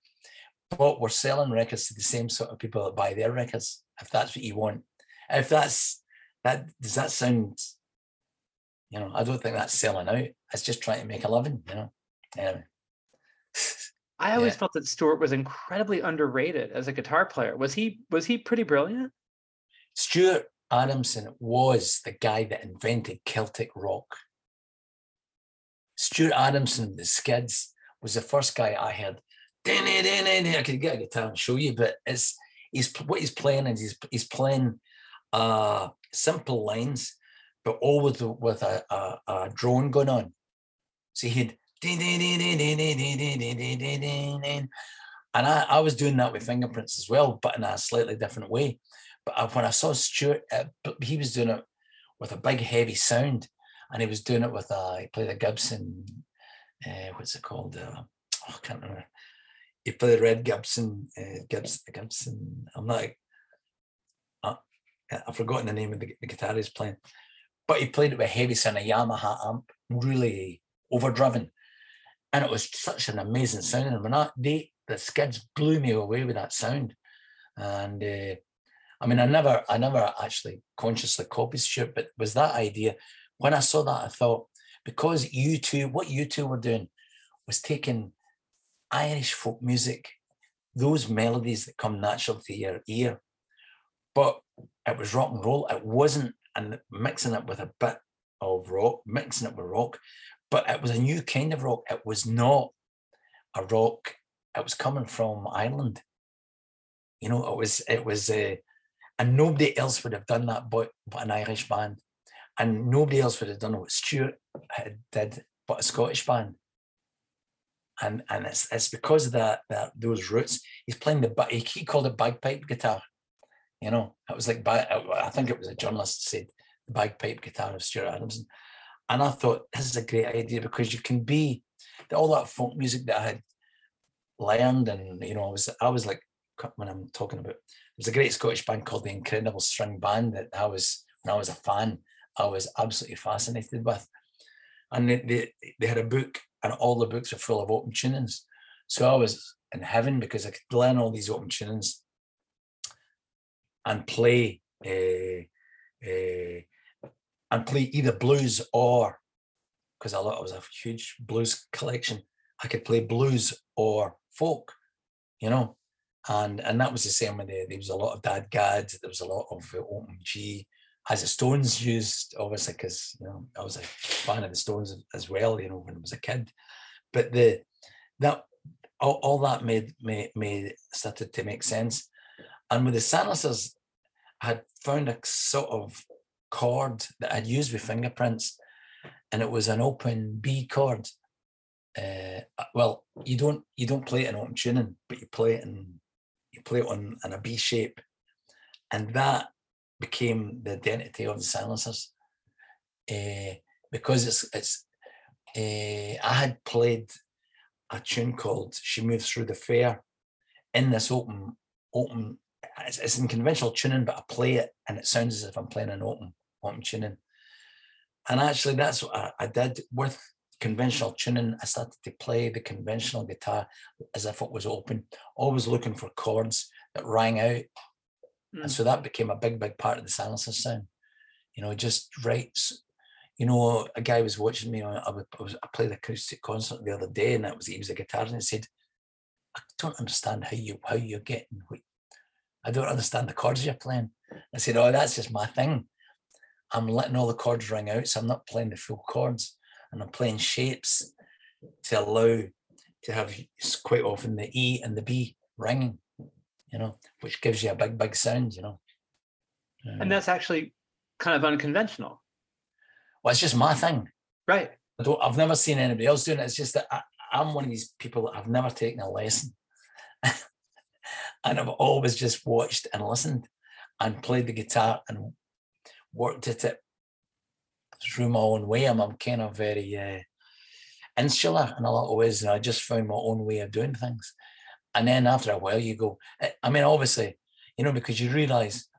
But we're selling records to the same sort of people that buy their records, if that's what you want. If that's, that does that sound, you know, I don't think that's selling out. It's just trying to make a living, you know. Anyway. I always yeah. felt that Stuart was incredibly underrated as a guitar player. Was he was he pretty brilliant? Stuart Adamson was the guy that invented Celtic rock. Stuart Adamson, The Skids, was the first guy I heard. I could get a guitar and show you, but it's he's what he's playing is he's he's playing uh, simple lines, but all with the, with a, a, a drone going on. So he'd and I, I was doing that with Fingerprintz as well, but in a slightly different way. But I, when I saw Stuart, it, he was doing it with a big heavy sound, and he was doing it with a he played a Gibson, uh, what's it called? Uh, oh, I can't remember. He played Red Gibson, uh, Gibson, Gibson. I'm not. Uh, I've forgotten the name of the, the guitar he's playing, but he played it with heavy sound, a Yamaha amp, really overdriven. And it was such an amazing sound. And when I, they, the Skids blew me away with that sound. And uh, I mean, I never, I never actually consciously copied Stuart, but was that idea. When I saw that, I thought, because U two, what U two were doing was taking Irish folk music, those melodies that come natural to your ear, but it was rock and roll. It wasn't, and mixing it with a bit of rock, mixing it with rock, but it was a new kind of rock. It was not a rock. It was coming from Ireland. You know, it was, it was, uh, and nobody else would have done that but, but an Irish band. And nobody else would have done what Stuart had did but a Scottish band. And and it's it's because of that, that those roots. He's playing the, he called it bagpipe guitar. You know, it was like, I think it was a journalist said, the bagpipe guitar of Stuart Adamson. And I thought, this is a great idea because you can be, all that folk music that I had learned and, you know, I was, I was like, when I'm talking about, there's a great Scottish band called the Incredible String Band that I was, when I was a fan, I was absolutely fascinated with. And they, they, they had a book and all the books were full of open tunings. So I was in heaven because I could learn all these open tunings and play a, a, and play either blues or, because I was a huge blues collection, I could play blues or folk, you know. And and that was the same with the, there was a lot of dad gads, there was a lot of open G, as the Stones used, obviously, because, you know, I was a fan of the Stones as well, you know, when I was a kid. But the that all, all that made, made, made started to make sense. And with the Silencers, I had found a sort of chord that I'd used with Fingerprintz, and it was an open B chord. Uh, well, you don't you don't play it in open tuning, but you play it in you play it on in a B shape, and that became the identity of the Silencers, uh, because it's it's. Uh, I had played a tune called "She Moves Through the Fair" in this open open. It's, it's in conventional tuning, but I play it and it sounds as if I'm playing an open, open tuning. And actually that's what I, I did with conventional tuning. I started to play the conventional guitar as if it was open, always looking for chords that rang out. Mm. And so that became a big, big part of the Silencers sound. You know, just right, you know, a guy was watching me, I, would, I, was, I played an acoustic concert the other day and that was, he was a guitarist and he said, I don't understand how, you, how you're getting what I don't understand the chords you're playing. I said, oh, that's just my thing. I'm letting all the chords ring out, so I'm not playing the full chords. And I'm playing shapes to allow to have quite often the E and the B ringing, you know, which gives you a big, big sound, you know. And that's actually kind of unconventional. Well, it's just my thing. Right. I don't, I've never seen anybody else doing it. It's just that I, I'm one of these people that I've never taken a lesson. And I've always just watched and listened and played the guitar and worked at it through my own way. I'm, I'm kind of very uh, insular in a lot of ways. And I just found my own way of doing things. And then after a while you go, I mean, obviously, you know, because you realise,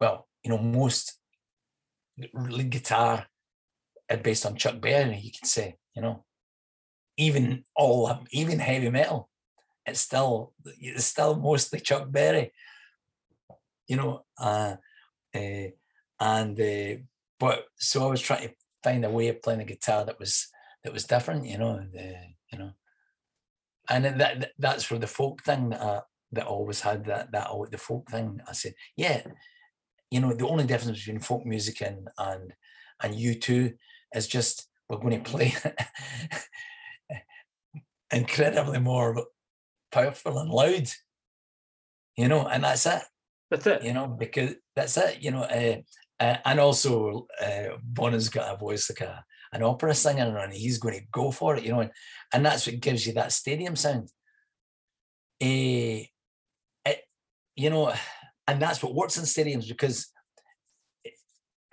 well, you know, most lead guitar are based on Chuck Berry, you can say, you know, even all, even heavy metal, it's still, it's still mostly Chuck Berry, you know, uh, uh, and, uh, but, so I was trying to find a way of playing a guitar that was, that was different, you know, the, you know, and that that's where the folk thing that I, that I always had, that, that the folk thing, I said, yeah, you know, the only difference between folk music and, and, and U two is just, we're going to play incredibly more powerful and loud, you know, and that's it. That's it. You know, because that's it, you know. Uh, uh, and also, uh, Bono's got a voice like a, an opera singer, and he's going to go for it, you know, and, and that's what gives you that stadium sound. Uh, it, you know, and that's what works in stadiums, because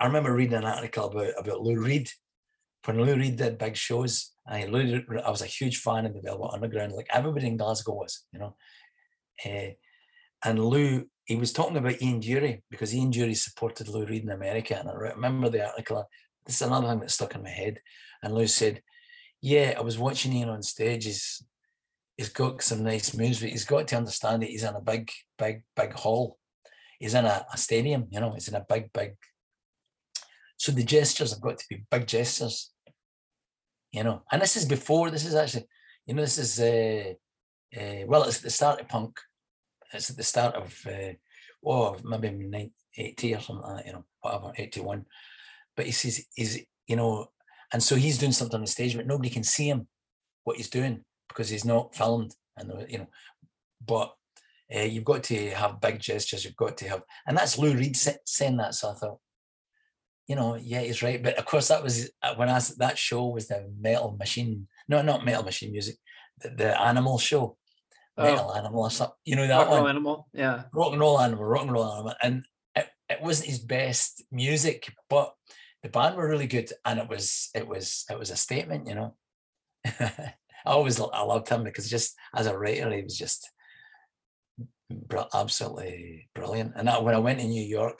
I remember reading an article about, about Lou Reed. When Lou Reed did big shows, I, Lou, I was a huge fan of the Velvet Underground, like everybody in Glasgow was, you know. Uh, and Lou, he was talking about Ian Dury, because Ian Dury supported Lou Reed in America. And I remember the article, this is another thing that stuck in my head. And Lou said, yeah, I was watching Ian on stage. He's, he's got some nice moves, but he's got to understand that he's in a big, big, big hall. He's in a, a stadium, you know, he's in a big, big. So the gestures have got to be big gestures, you know. And this is before, this is actually, you know, this is, uh, uh, well, it's at the start of punk. It's at the start of, uh, oh, maybe eighty or something like that, you know, whatever, eighty-one. But he says, he's, you know, and so he's doing something on the stage, but nobody can see him, what he's doing, because he's not filmed. And, you know, but uh, you've got to have big gestures, you've got to have, and that's Lou Reed saying that, so I thought, you know, yeah, he's right. But of course, that was when I that show was the Metal Machine, no, not Metal Machine Music, the, the Animal show, oh. Metal Animal or something. You know that rock one. Rock and Roll Animal, yeah. Rock and Roll Animal, Rock and Roll Animal, and it, it wasn't his best music, but the band were really good, and it was it was it was a statement, you know. I always I loved him, because just as a writer, he was just absolutely brilliant. And that, when I went to New York,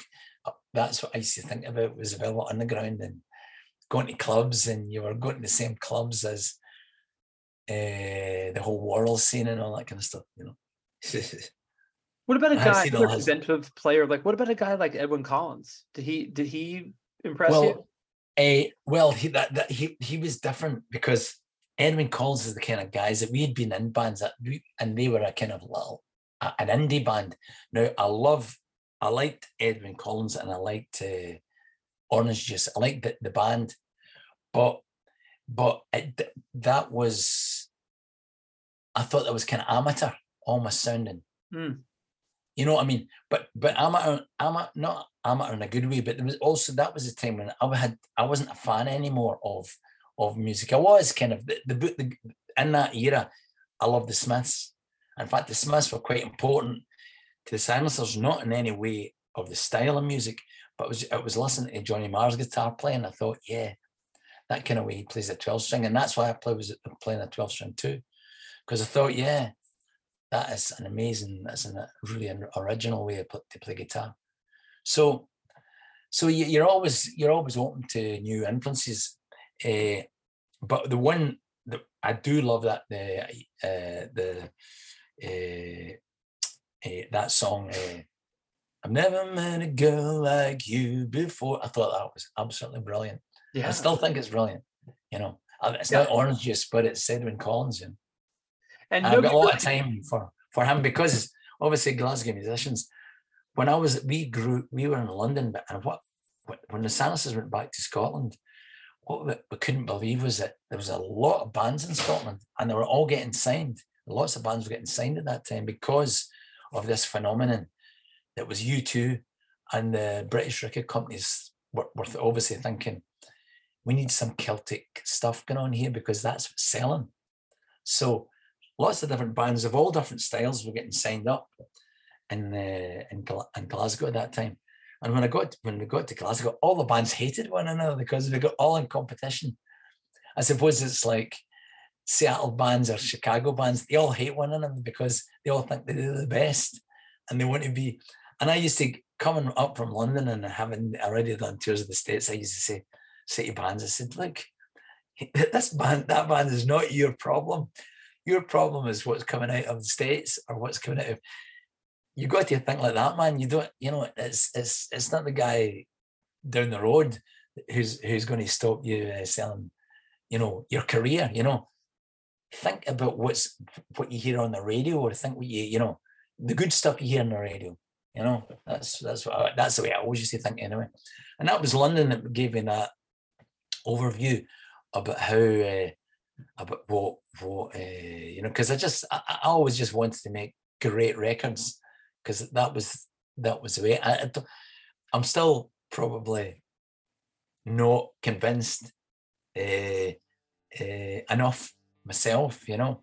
that's what I used to think about, was Velvet Underground and going to clubs, and you were going to the same clubs as uh, the whole world scene and all that kind of stuff, you know. What about a guy, a representative his... player, like what about a guy like Edwyn Collins? Did he did he impress well, you? Uh, well, he that, that he he was different, because Edwyn Collins is the kind of guys that we had been in bands that we, and they were a kind of little, a, an indie band. Now I love. I liked Edwyn Collins and I liked uh, Orange Juice. I liked the, the band, but but it, that was, I thought that was kind of amateur, almost sounding. Mm. You know what I mean? But but amateur, amateur, not amateur in a good way. But there was also, that was a time when I had I wasn't a fan anymore of of music. I was kind of the the, the in that era. I loved the Smiths. In fact, the Smiths were quite important to the Silencers, not in any way of the style of music, but it was, it was listening to Johnny Marr's guitar playing. I thought, yeah, that kind of way he plays a twelve string. And that's why I play, was playing a twelve string too. Because I thought, yeah, that is an amazing, that's a really an original way to play guitar. So so you're always you're always open to new influences. Uh, but the one that I do love, that the uh, the uh, Uh, that song, uh, I've never met a girl like you before. I thought that was absolutely brilliant. Yeah. I still think it's brilliant. You know, it's yeah. not Orange Juice, but it's Edwyn Collins. You know? And, and I've got a lot of time for, for him, because obviously Glasgow musicians, when I was, we grew, we were in London, but and what, when the Silencers went back to Scotland, what we couldn't believe was that there was a lot of bands in Scotland and they were all getting signed. Lots of bands were getting signed at that time because of this phenomenon that was U two, and the British record companies were, were obviously thinking, we need some Celtic stuff going on here because that's what's selling. So lots of different bands of all different styles were getting signed up in, uh, in, in Glasgow at that time. And when I got when we got to Glasgow, all the bands hated one another because we got all in competition. I suppose it's like Seattle bands or Chicago bands, they all hate one another because they all think they're the best and they want to be. And I used to coming up from London and having already done tours of the States, I used to say, say to bands, I said, look, this band, that band is not your problem. Your problem is what's coming out of the States or what's coming out of... You got to think like that, man. You don't, you know, it's it's it's not the guy down the road who's who's going to stop you uh, selling, you know, your career, you know. Think about what's what you hear on the radio, or think what you, you know, the good stuff you hear on the radio, you know. That's that's what I, that's the way I always used to think anyway. And that was London that gave me that overview about how, uh, about what, what uh, you know, because I just, I, I always just wanted to make great records. Because that was that was the way. I, I I'm still probably not convinced uh, uh, enough myself, you know.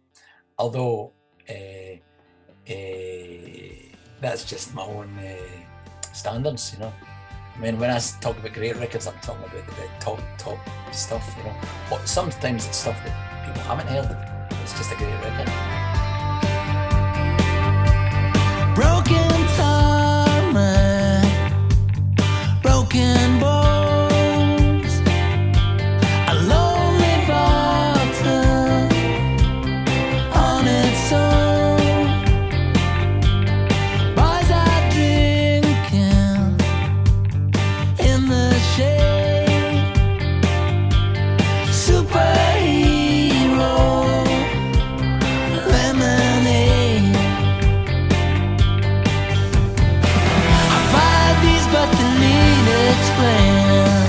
Although uh, uh, that's just my own uh, standards, you know. I mean, when I talk about great records, I'm talking about the, the top top stuff, you know. But sometimes it's stuff that people haven't heard of. It's just a great record. Broken summer, broken bones, a lonely bottle on its own. Boys are drinking in the shade. Superhero lemonade. But they need explaining.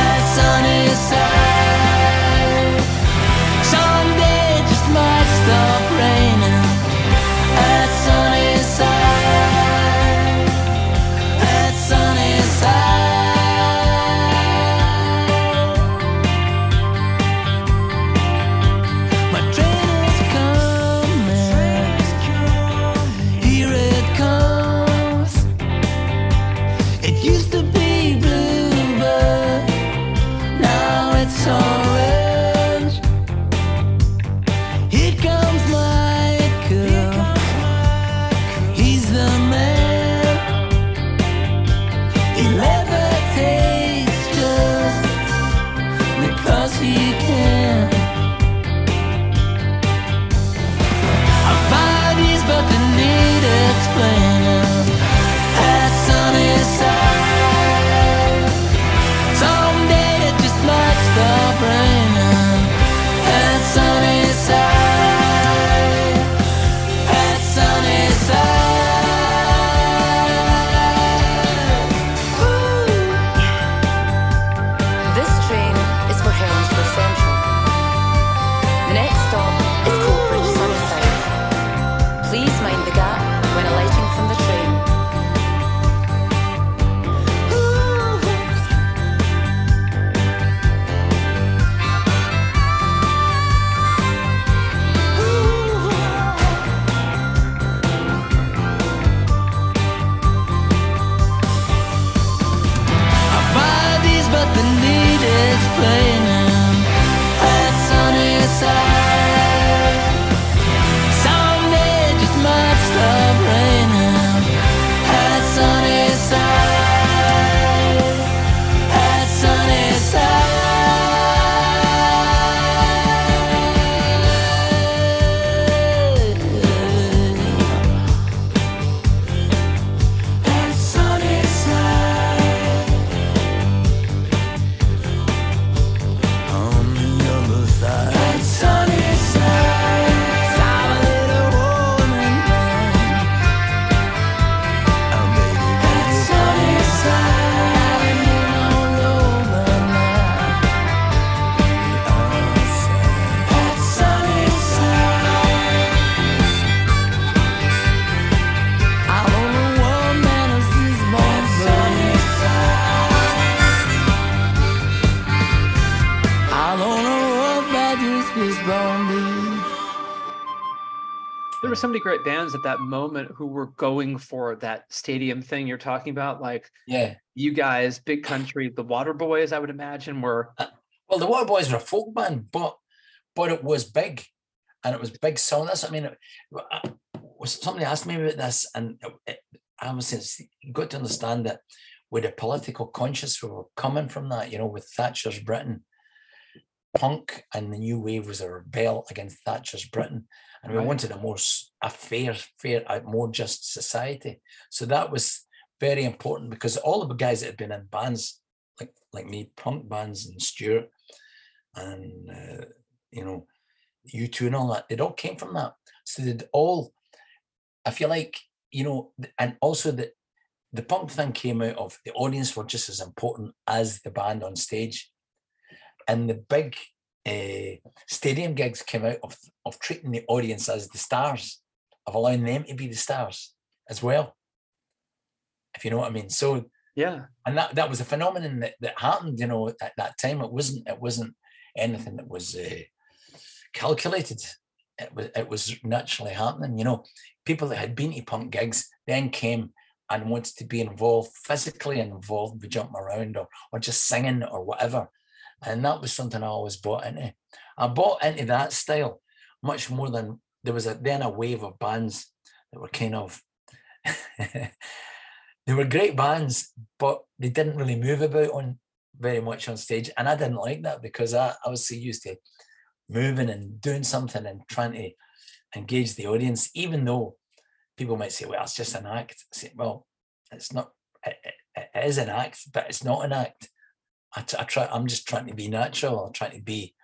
A sunny side. Someday it just might stop raining. A sunny side. A sunny side. My train is coming. Here it comes. Many great bands at that moment who were going for that stadium thing you're talking about, like yeah, you guys, Big Country, the Waterboys. I would imagine were uh, well, the Waterboys were a folk band, but but it was big, and it was big songs. I mean, it, it, somebody asked me about this, and it, it, Adamson's, you've got to understand that with the political conscience we were coming from that, you know, with Thatcher's Britain, punk and the new wave was a rebel against Thatcher's Britain, and we right. wanted a more a fair, fair, a more just society. So that was very important, because all of the guys that had been in bands like like me, punk bands, and Stuart and uh, you know, U two and all that, it all came from that. So they'd all, I feel like, you know, and also the the punk thing came out of the audience were just as important as the band on stage. And the big uh, stadium gigs came out of, of treating the audience as the stars, of allowing them to be the stars as well, if you know what I mean. So yeah, and that, that was a phenomenon that, that happened, you know, at that time. It wasn't it wasn't anything that was uh, calculated. It was it was naturally happening, you know. People that had been to punk gigs then came and wanted to be involved, physically involved, with jumping around or or just singing or whatever. And that was something I always bought into. I bought into that style much more than there was a, then a wave of bands that were kind of, they were great bands, but they didn't really move about on very much on stage. And I didn't like that, because I, I was so used to moving and doing something and trying to engage the audience, even though people might say, well, it's just an act. I say, well, it's not, it, it, it is an act, but it's not an act. I, I try. I'm just trying to be natural. I'm trying to be,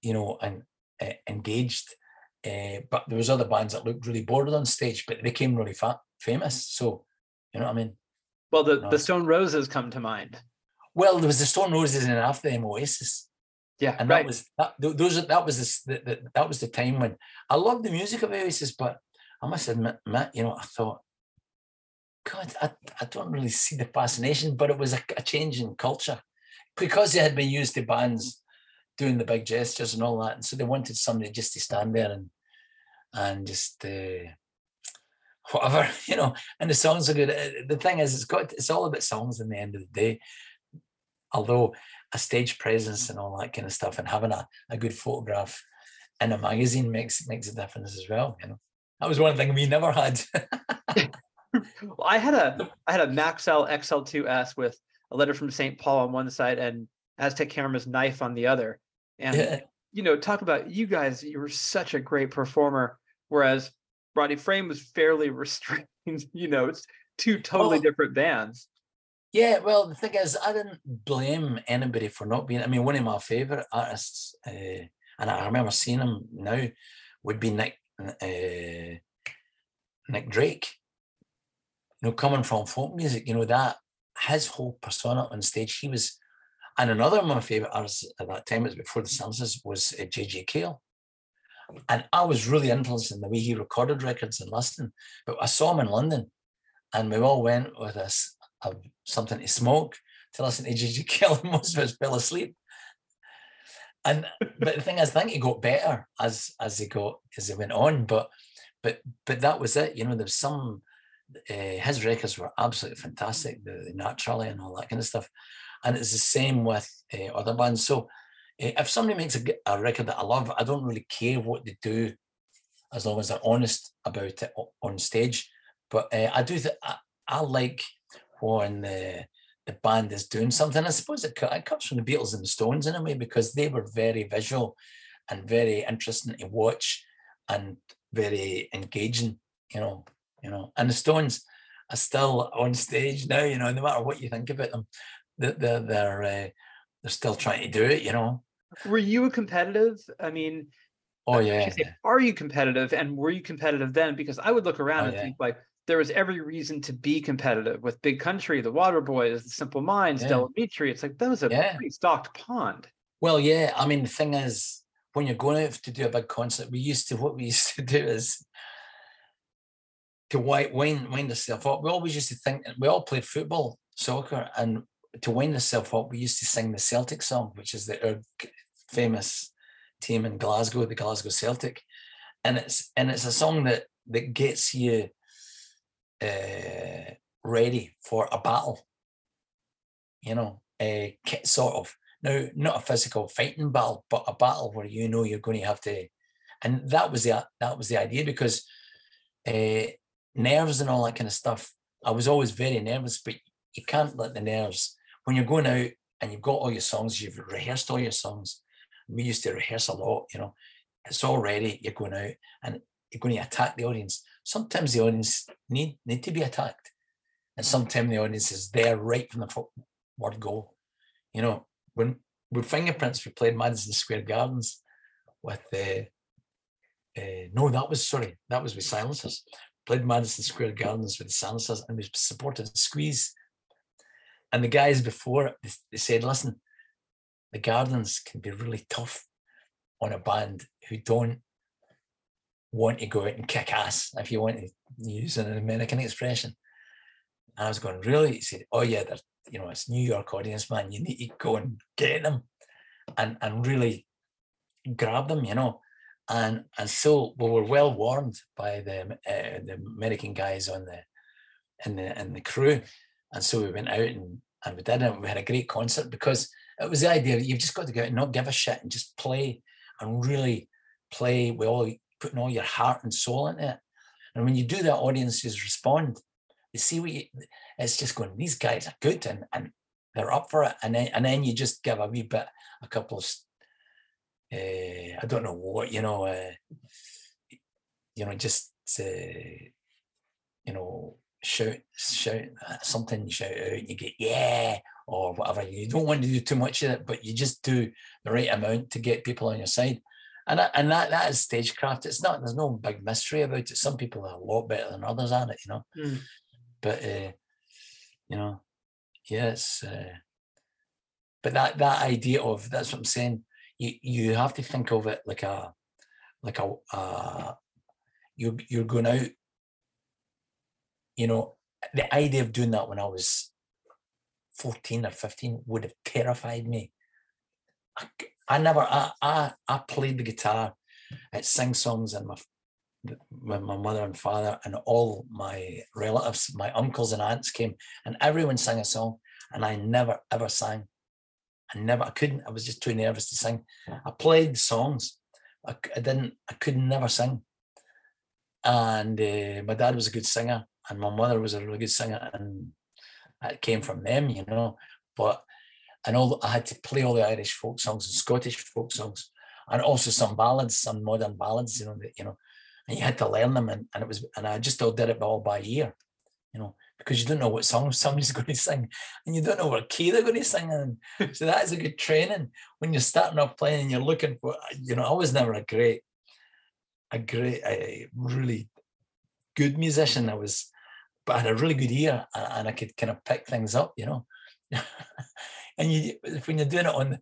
you know, and uh, engaged. Uh, but there was other bands that looked really bored on stage, but they became really fa- famous. So, you know what I mean? Well, the, you know, the Stone Roses come to mind. Well, there was the Stone Roses, and after them, Oasis. Yeah, and that right. was that. Those that was the, the that was the time when I loved the music of Oasis, but I must admit, Matt, you know, I thought, God, I, I don't really see the fascination. But it was a, a change in culture, because they had been used to bands doing the big gestures and all that. And so they wanted somebody just to stand there and and just uh, whatever, you know, and the songs are good. The thing is, it's got, it's all about songs in the end of the day. Although a stage presence and all that kind of stuff, and having a, a good photograph in a magazine makes makes a difference as well. You know, that was one thing we never had. Well, I had a I had a Maxell X L two S with A Letter from Saint Paul on one side and Aztec Camera's Knife on the other. And, yeah. you know, talk about you guys, you were such a great performer, whereas Rodney Frame was fairly restrained. You know, it's two totally well, different bands. Yeah, well, the thing is, I didn't blame anybody for not being, I mean, one of my favorite artists, uh, and I remember seeing him now, would be Nick, uh, Nick Drake. You know, coming from folk music, you know, that, his whole persona on stage, he was, and another of my favourite artists at that time, it was before The Silencers, was uh, J J. Kale. And I was really influenced in the way he recorded records in London. But I saw him in London, and we all went with us uh, something to smoke to listen to J J. Kale, and most of us fell asleep. And but the thing is, I think he got better as as he got as he went on. But but but that was it. You know, there's some. Uh, his records were absolutely fantastic, the, the Naturally and all that kind of stuff, and it's the same with uh, other bands. So uh, if somebody makes a, a record that I love, I don't really care what they do, as long as they're honest about it on stage. But uh, I do th- I, I like when the, the band is doing something. I suppose it, it comes from the Beatles and the Stones in a way, because they were very visual and very interesting to watch and very engaging, you know. You know, and the Stones are still on stage now. You know, no matter what you think about them, that they're they're uh, they're still trying to do it. You know, were you a competitive? I mean, oh yeah. Say, are you competitive? And were you competitive then? Because I would look around oh, and yeah. think like there was every reason to be competitive with Big Country, the Waterboys, the Simple Minds, yeah. Del Mitri. It's like that was a yeah. pretty stocked pond. Well, yeah. I mean, the thing is, when you're going out to do a big concert, we used to what we used to do is. To wind, wind yourself up, we always used to think, we all played football, soccer, and to wind yourself up, we used to sing the Celtic song, which is the our famous team in Glasgow, the Glasgow Celtic, and it's and it's a song that that gets you uh, ready for a battle, you know, a uh, sort of now not a physical fighting battle, but a battle where you know you're going to have to, and that was the that was the idea because. Uh, nerves and all that kind of stuff I was always very nervous, but you can't let the nerves, when you're going out and you've got all your songs, you've rehearsed all your songs. We used to rehearse a lot, you know, it's all ready, you're going out and you're going to attack the audience. Sometimes the audience need, need to be attacked. And sometimes the audience is there right from the word go. You know, when with Fingerprintz, we played Madison Square Gardens with the, uh, uh, no, that was, sorry, that was with Silencers. Played Madison Square Gardens with the Silencers and we supported Squeeze. And the guys before, they said, listen, the Gardens can be really tough on a band who don't want to go out and kick ass, if you want to use an American expression. And I was going, really? He said, oh yeah, they're, you know, it's New York audience, man. You need to go and get them and, and really grab them, you know. And and so we were well warned by the uh, the American guys on the and the and the crew. And so we went out and, and we did it. We had a great concert because it was the idea that you've just got to go out and not give a shit and just play and really play with all, putting all your heart and soul into it. And when you do that, audiences respond. They see what you, it's just going, these guys are good and, and they're up for it. And then, and then you just give a wee bit, a couple of, uh, I don't know what, you know, uh, you know, just, uh, you know, shout, shout, something you shout out and you get, yeah, or whatever. You don't want to do too much of it, but you just do the right amount to get people on your side. And that, and that, that is stagecraft. It's not, there's no big mystery about it. Some people are a lot better than others at it, you know. Mm. But, uh, you know, yes. Yeah, uh, but that, that idea of, that's what I'm saying. You, you have to think of it like a, like a, uh, you're, you're going out, you know, the idea of doing that when I was fourteen or fifteen would have terrified me. I, I never, I, I, I played the guitar at sing-songs and my, with my mother and father and all my relatives, my uncles and aunts came and everyone sang a song and I never, ever sang. I never, I couldn't, I was just too nervous to sing. I played songs. I, I didn't, I could never sing. And uh, my dad was a good singer and my mother was a really good singer and it came from them, you know. But, and all, I had to play all the Irish folk songs and Scottish folk songs and also some ballads, some modern ballads, you know, that, you know, and you had to learn them. And, and it was, and I just all did it all by ear, you know, because you don't know what song somebody's going to sing and you don't know what key they're going to sing in. So that is a good training when you're starting off playing and you're looking for, you know, I was never a great, a great, a really good musician. I was, but I had a really good ear and, and I could kind of pick things up, you know. And you, when you're doing it on,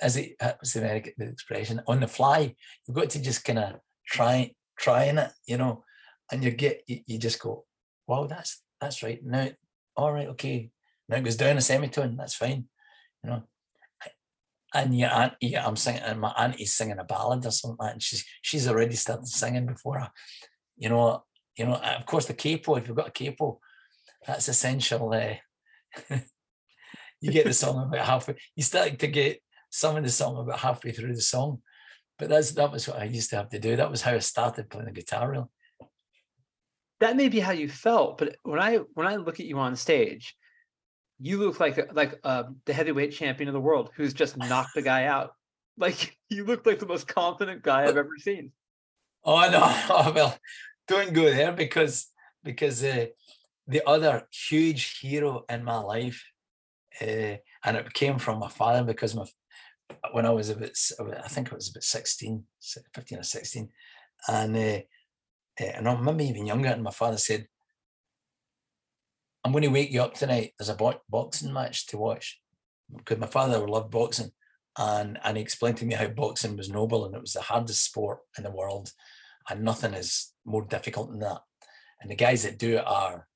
as it, it's the American expression, on the fly, you've got to just kind of try, trying it, you know, and you get, you, you just go, wow, that's, that's right. Now, all right, okay. Now it goes down a semitone, that's fine, you know. And your auntie, I'm singing, and my auntie's singing a ballad or something like that, and she's, she's already started singing before I, you know, you know, of course the capo, if you've got a capo, that's essential. Uh, You get the song about halfway. You start to get some of the song about halfway through the song, but that's that was what I used to have to do. That was how I started playing the guitar. Really, that may be how you felt, but when I when I look at you on stage, you look like like uh, the heavyweight champion of the world who's just knocked the guy out. Like you look like the most confident guy I've ever seen. Oh no! Oh, well, don't go there because because uh, the other huge hero in my life. Uh, and it came from my father because my, when I was about, I think I was about sixteen, fifteen or sixteen, and uh, and I remember even younger, and my father said, I'm going to wake you up tonight. There's a bo- boxing match to watch because my father loved boxing, and, and he explained to me how boxing was noble and it was the hardest sport in the world and nothing is more difficult than that. And the guys that do it are,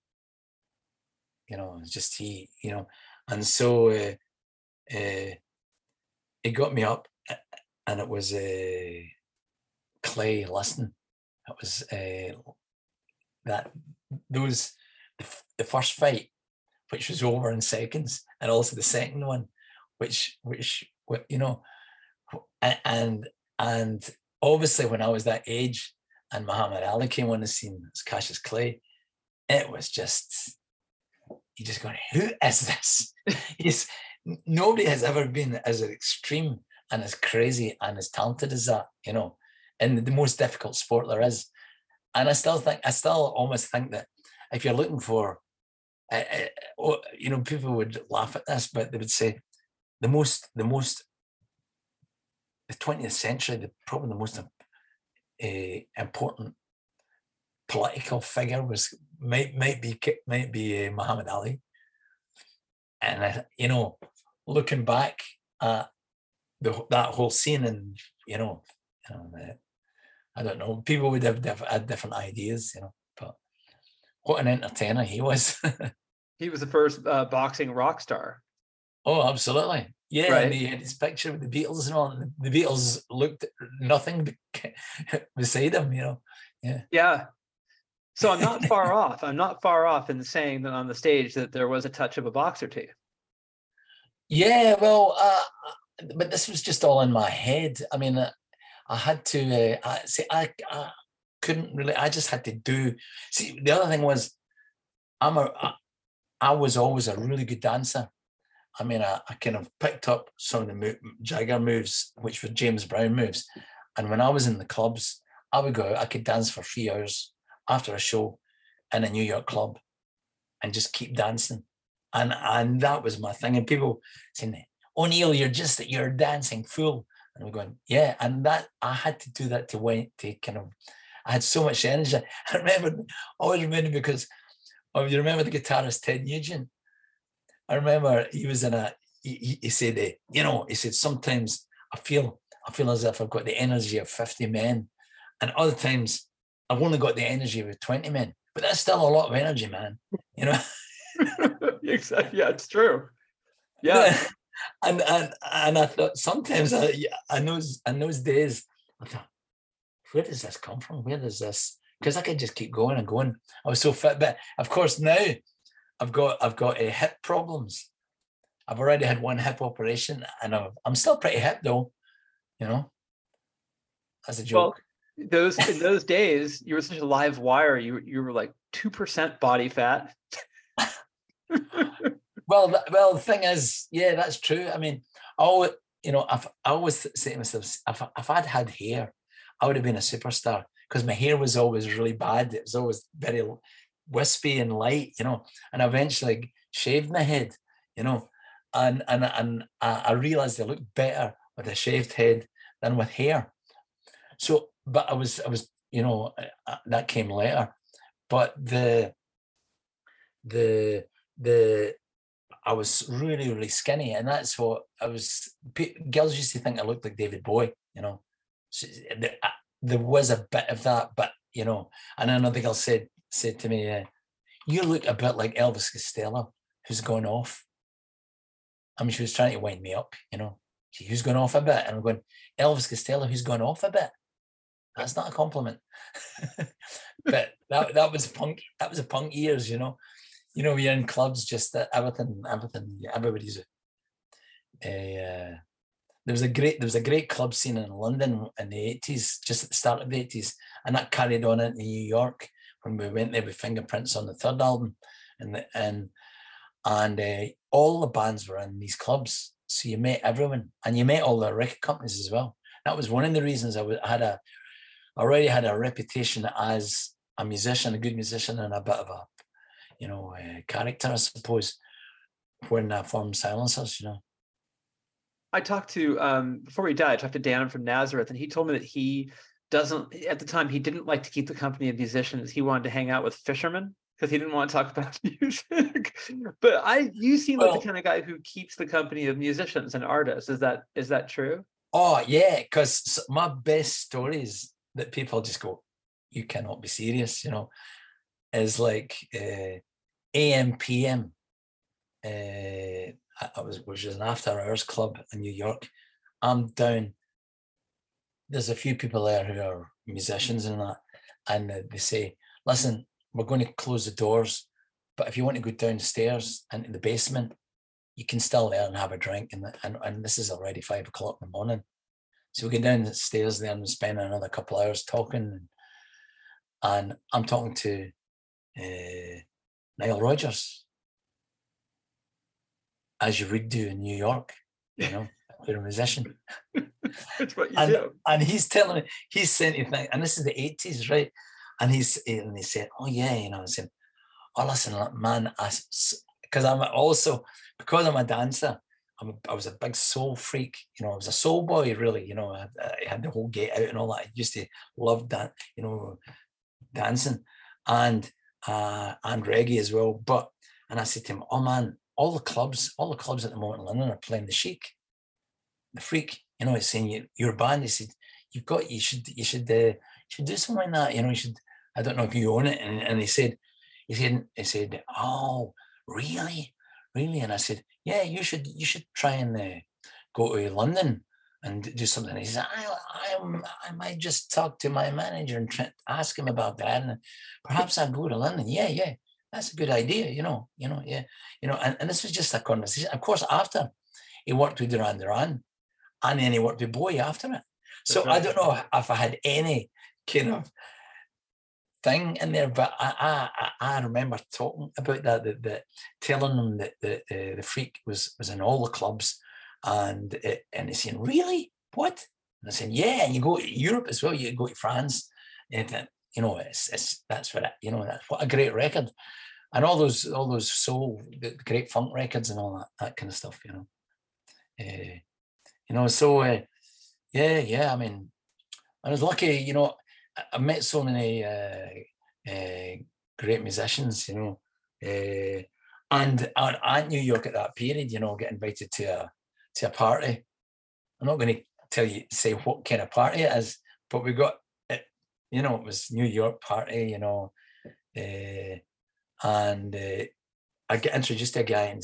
you know, just he, you know, and so uh, uh, it got me up, and it was uh, Clay Liston. It was uh, that those the, f- the first fight, which was over in seconds, and also the second one, which which you know, and and obviously when I was that age, and Muhammad Ali came on the scene as Cassius Clay, it was just you're just going, who is this? It's, nobody has ever been as extreme and as crazy and as talented as that, you know, in the most difficult sport there is. And I still think, I still almost think that if you're looking for, uh, uh, you know, people would laugh at this, but they would say the most, the most, the twentieth century, the, probably the most uh, important political figure was might might be might be uh, Muhammad Ali. And I, you know, looking back at the, that whole scene, and you know, and, uh, I don't know, people would have diff- had different ideas, you know. But what an entertainer he was! He was the first uh, boxing rock star. Oh, absolutely. Yeah, right. And he had his picture with the Beatles and all. And the Beatles looked nothing beside him, you know. Yeah. Yeah. So I'm not far off. I'm not far off in saying that on the stage that there was a touch of a boxer to you. Yeah, well, uh, but this was just all in my head. I mean, uh, I had to uh, I, see. I, I couldn't really. I just had to do. See, the other thing was, I'm a. I, I was always a really good dancer. I mean, I, I kind of picked up some of the mo- Jagger moves, which were James Brown moves, and when I was in the clubs, I would go out, I could dance for three hours after a show in a New York club, and just keep dancing, and and that was my thing. And people saying, "O'Neill, you're just you're a dancing fool," and we're going, "Yeah," and that I had to do that to win, to kind of, I had so much energy. I remember, I always remember because, oh, you remember the guitarist Ted Nugent. I remember he was in a, he, he said, uh, you know, he said, sometimes I feel, I feel as if I've got the energy of fifty men. And other times I've only got the energy of twenty men, but that's still a lot of energy, man. You know? Yeah, it's true. Yeah. and, and and I thought sometimes I, in those, in those days, I thought, where does this come from? Where does this? Because I could just keep going and going. I was so fit. But of course now, I've got I've got uh, hip problems. I've already had one hip operation, and I've, I'm still pretty hip though. You know, that's a joke. Well, those in those days, you were such a live wire. You you were like two percent body fat. well, th- well, the thing is, yeah, that's true. I mean, all you know, I've, I always say to myself, if if I'd had hair, I would have been a superstar because my hair was always really bad. It was always very wispy and light, you know, and eventually shaved my head, you know, and and and I, I realized I looked better with a shaved head than with hair. So, but I was, I was, you know, that came later. But the, the, the, I was really, really skinny, and that's what I was. Girls used to think I looked like David Bowie, you know. So there, there was a bit of that, but you know, and another girl said. said to me, uh, you look a bit like Elvis Costello, who's gone off. I mean, she was trying to wind me up, you know. She, who's gone off a bit? And I'm going, Elvis Costello, who's gone off a bit? That's not a compliment. But that that was punk, that was a punk years, you know. You know, we're in clubs, just that everything, everything, everybody's, a, uh, there was a great, there was a great club scene in London in the eighties, just at the start of the eighties, and that carried on into New York. When we went there with Fingerprintz on the third album, and the, and and uh, all the bands were in these clubs, so you met everyone, and you met all the record companies as well. That was one of the reasons I, was, I had a, I already had a reputation as a musician, a good musician, and a bit of a, you know, uh, character, I suppose, when I formed Silencers, you know. I talked to um, before he died. I talked to Dan from Nazareth, and he told me that he. Doesn't at the time he didn't like to keep the company of musicians. He wanted to hang out with fishermen because he didn't want to talk about music. But I, you seem well, like the kind of guy who keeps the company of musicians and artists. Is that is that true? Oh yeah, because my best stories that people just go, you cannot be serious, you know, is like uh, A M P M. Uh, I, I was which is an after hours club in New York. I'm down. There's a few people there who are musicians and that, and they say, listen, we're going to close the doors, but if you want to go downstairs into the basement, you can still there and have a drink. And and, and this is already five o'clock in the morning. So we get down the stairs there and spend another couple of hours talking. And I'm talking to uh, Nile Rodgers, as you would do in New York, you know, you're a musician. That's what you and, do. And he's telling me, he's saying, and this is the eighties, right? And he's and he said, oh yeah, you know, I'm saying, oh listen, man, because I'm also because I'm a dancer. I'm, I was a big soul freak, you know. I was a soul boy, really, you know. I, I had the whole Get Out and all that. I used to love that, you know, dancing and uh, and reggae as well. But and I said to him, oh man, all the clubs, all the clubs at the moment in London are playing the Chic, the Freak. You know, he's saying you, your band. He said you've got, you should, you should, uh, you should do something like that. You know, you should. I don't know if you own it. And, and he said, he said, he said, oh really, really, and I said, yeah, you should you should try and uh, go to London and do something. He said, I, I, I might just talk to my manager and try, ask him about that, and perhaps I'll go to London. Yeah, yeah, that's a good idea, you know, you know, yeah, you know. And, and this was just a conversation. Of course, after he worked with Duran Duran, and then he worked with Bowie after it. So right. I don't know if I had any kind of thing in there, but I I, I remember talking about that, that, that telling them that the, the, the Freak was was in all the clubs, and it, and he's saying, really? What? And I said, yeah, and you go to Europe as well, you go to France, and you know, it's it's that's what it, you know, that's what a great record, and all those all those soul, the great funk records and all that that kind of stuff, you know, uh, you know, so uh, yeah, yeah. I mean, I was lucky, you know. I met so many uh, uh, great musicians, you know, uh, and at New York at that period, you know, get invited to a to a party. I'm not going to tell you say what kind of party it is, but we got it. You know, it was New York party, you know, uh, and uh, I get introduced to a guy,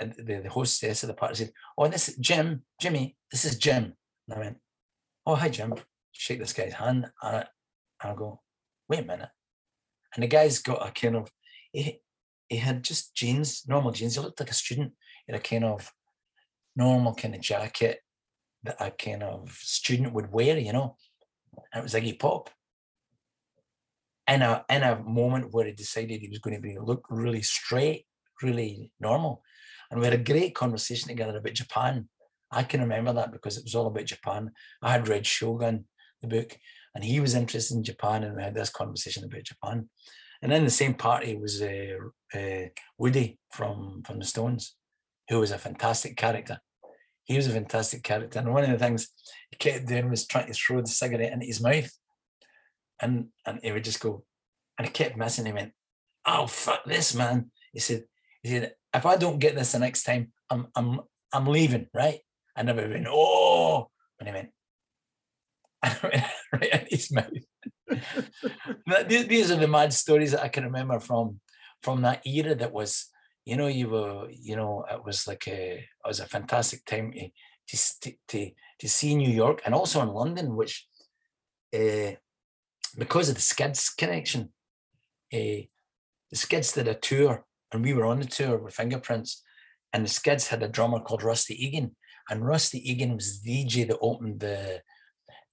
and the, the hostess of the party said, "Oh, this is Jim, Jimme. This is Jim." And I went, "Oh, hi, Jim." Shake this guy's hand. I, And I go, wait a minute. And the guy's got a kind of, he, he had just jeans, normal jeans. He looked like a student in a kind of normal kind of jacket that a kind of student would wear, you know. And it was Iggy Pop. In a, in a moment where he decided he was going to be look really straight, really normal. And we had a great conversation together about Japan. I can remember that because it was all about Japan. I had read Shogun, the book. And he was interested in Japan, and we had this conversation about Japan. And then the same party was uh, uh, Woody from, from the Stones, who was a fantastic character. He was a fantastic character. And one of the things he kept doing was trying to throw the cigarette into his mouth. And, and he would just go, and he kept missing. He went, oh, fuck this, man. He said, he said, if I don't get this the next time, I'm I'm I'm leaving, right? And everybody went, oh. And he went, right in his mouth. these, these are the mad stories that I can remember from from that era. That was, you know, you were, you know, it was like a, it was a fantastic time to to to, to see New York, and also in London, which, uh, because of the Skids connection, uh, the Skids did a tour, and we were on the tour with Fingerprintz, and the Skids had a drummer called Rusty Egan, and Rusty Egan was the D J that opened the.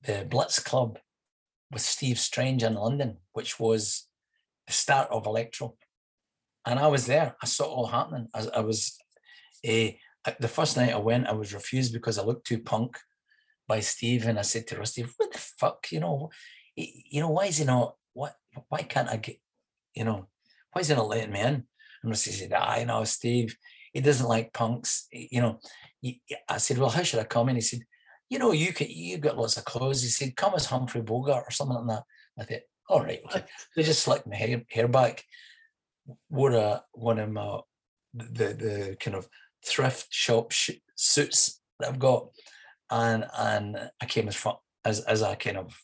the Blitz Club with Steve Strange in London, which was the start of electro. And I was there. I saw it all happening. I, I was, eh, the first night I went, I was refused because I looked too punk by Steve. And I said to Rusty, what the fuck, you know, you know, why is he not, what, why can't I get, you know, why is he not letting me in? And Rusty said, I know, Steve, he doesn't like punks. You know, I said, well, how should I come in? He said, you know, you could, you got lots of clothes. He said, come as Humphrey Bogart or something like that. I thought, all right. They just slicked my hair, hair back. Wore a, one of my, the, the kind of thrift shop sh- suits that I've got. And and I came as as, as a kind of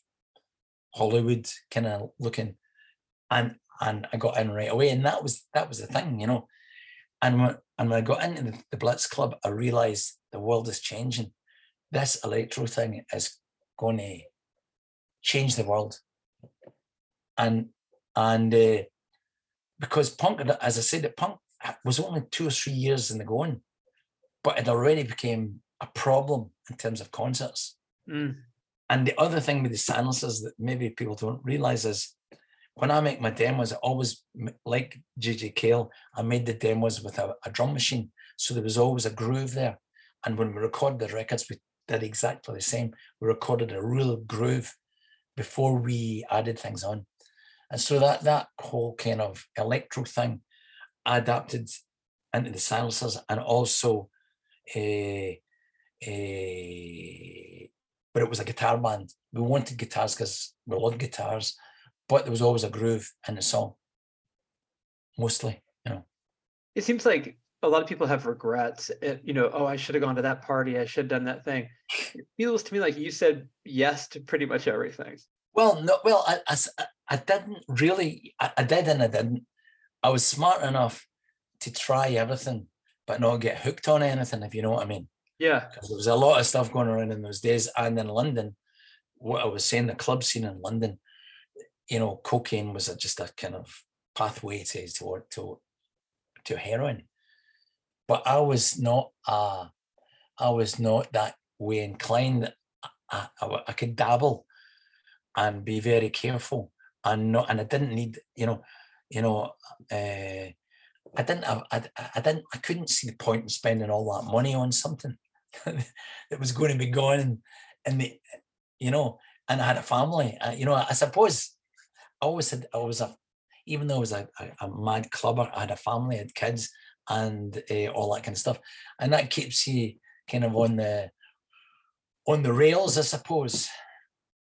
Hollywood kind of looking. And and I got in right away. And that was that was the thing, you know. And when, and when I got into the, the Blitz Club, I realised the world is changing. This electro thing is going to change the world, and and uh, because punk, as I said, punk was only two or three years in the going, but it already became a problem in terms of concerts. Mm. And the other thing with the Silencers that maybe people don't realise is, when I make my demos, I always, like J J Kale, I made the demos with a, a drum machine, So there was always a groove there. And when we recorded the records, we did exactly the same. We recorded a real groove before we added things on. And so that, that whole kind of electro thing I adapted into the Silencers, and also a, a, but it was a guitar band. We wanted guitars because we loved guitars, but there was always a groove in the song, mostly, you know. It seems like a lot of people have regrets, it, you know, oh, I should have gone to that party, I should have done that thing. It feels to me like you said yes to pretty much everything. Well, no, well, I, I, I didn't really, I, I did and I didn't. I was smart enough to try everything, but not get hooked on anything, if you know what I mean. Yeah. Because there was a lot of stuff going around in those days. And in London, what I was saying, the club scene in London, you know, cocaine was just a kind of pathway to to, to heroin. But I was not uh, I was not that way inclined. I, I, I could dabble and be very careful, and not, and I didn't need, you know, you know, uh, I didn't I, I, I didn't I couldn't see the point in spending all that money on something that was going to be gone, and the, you know, and I had a family. I, you know, I suppose I always had I was a, even though I was a, a, a mad clubber, I had a family, I had kids. And uh, all that kind of stuff, and that keeps you kind of on the on the rails, I suppose.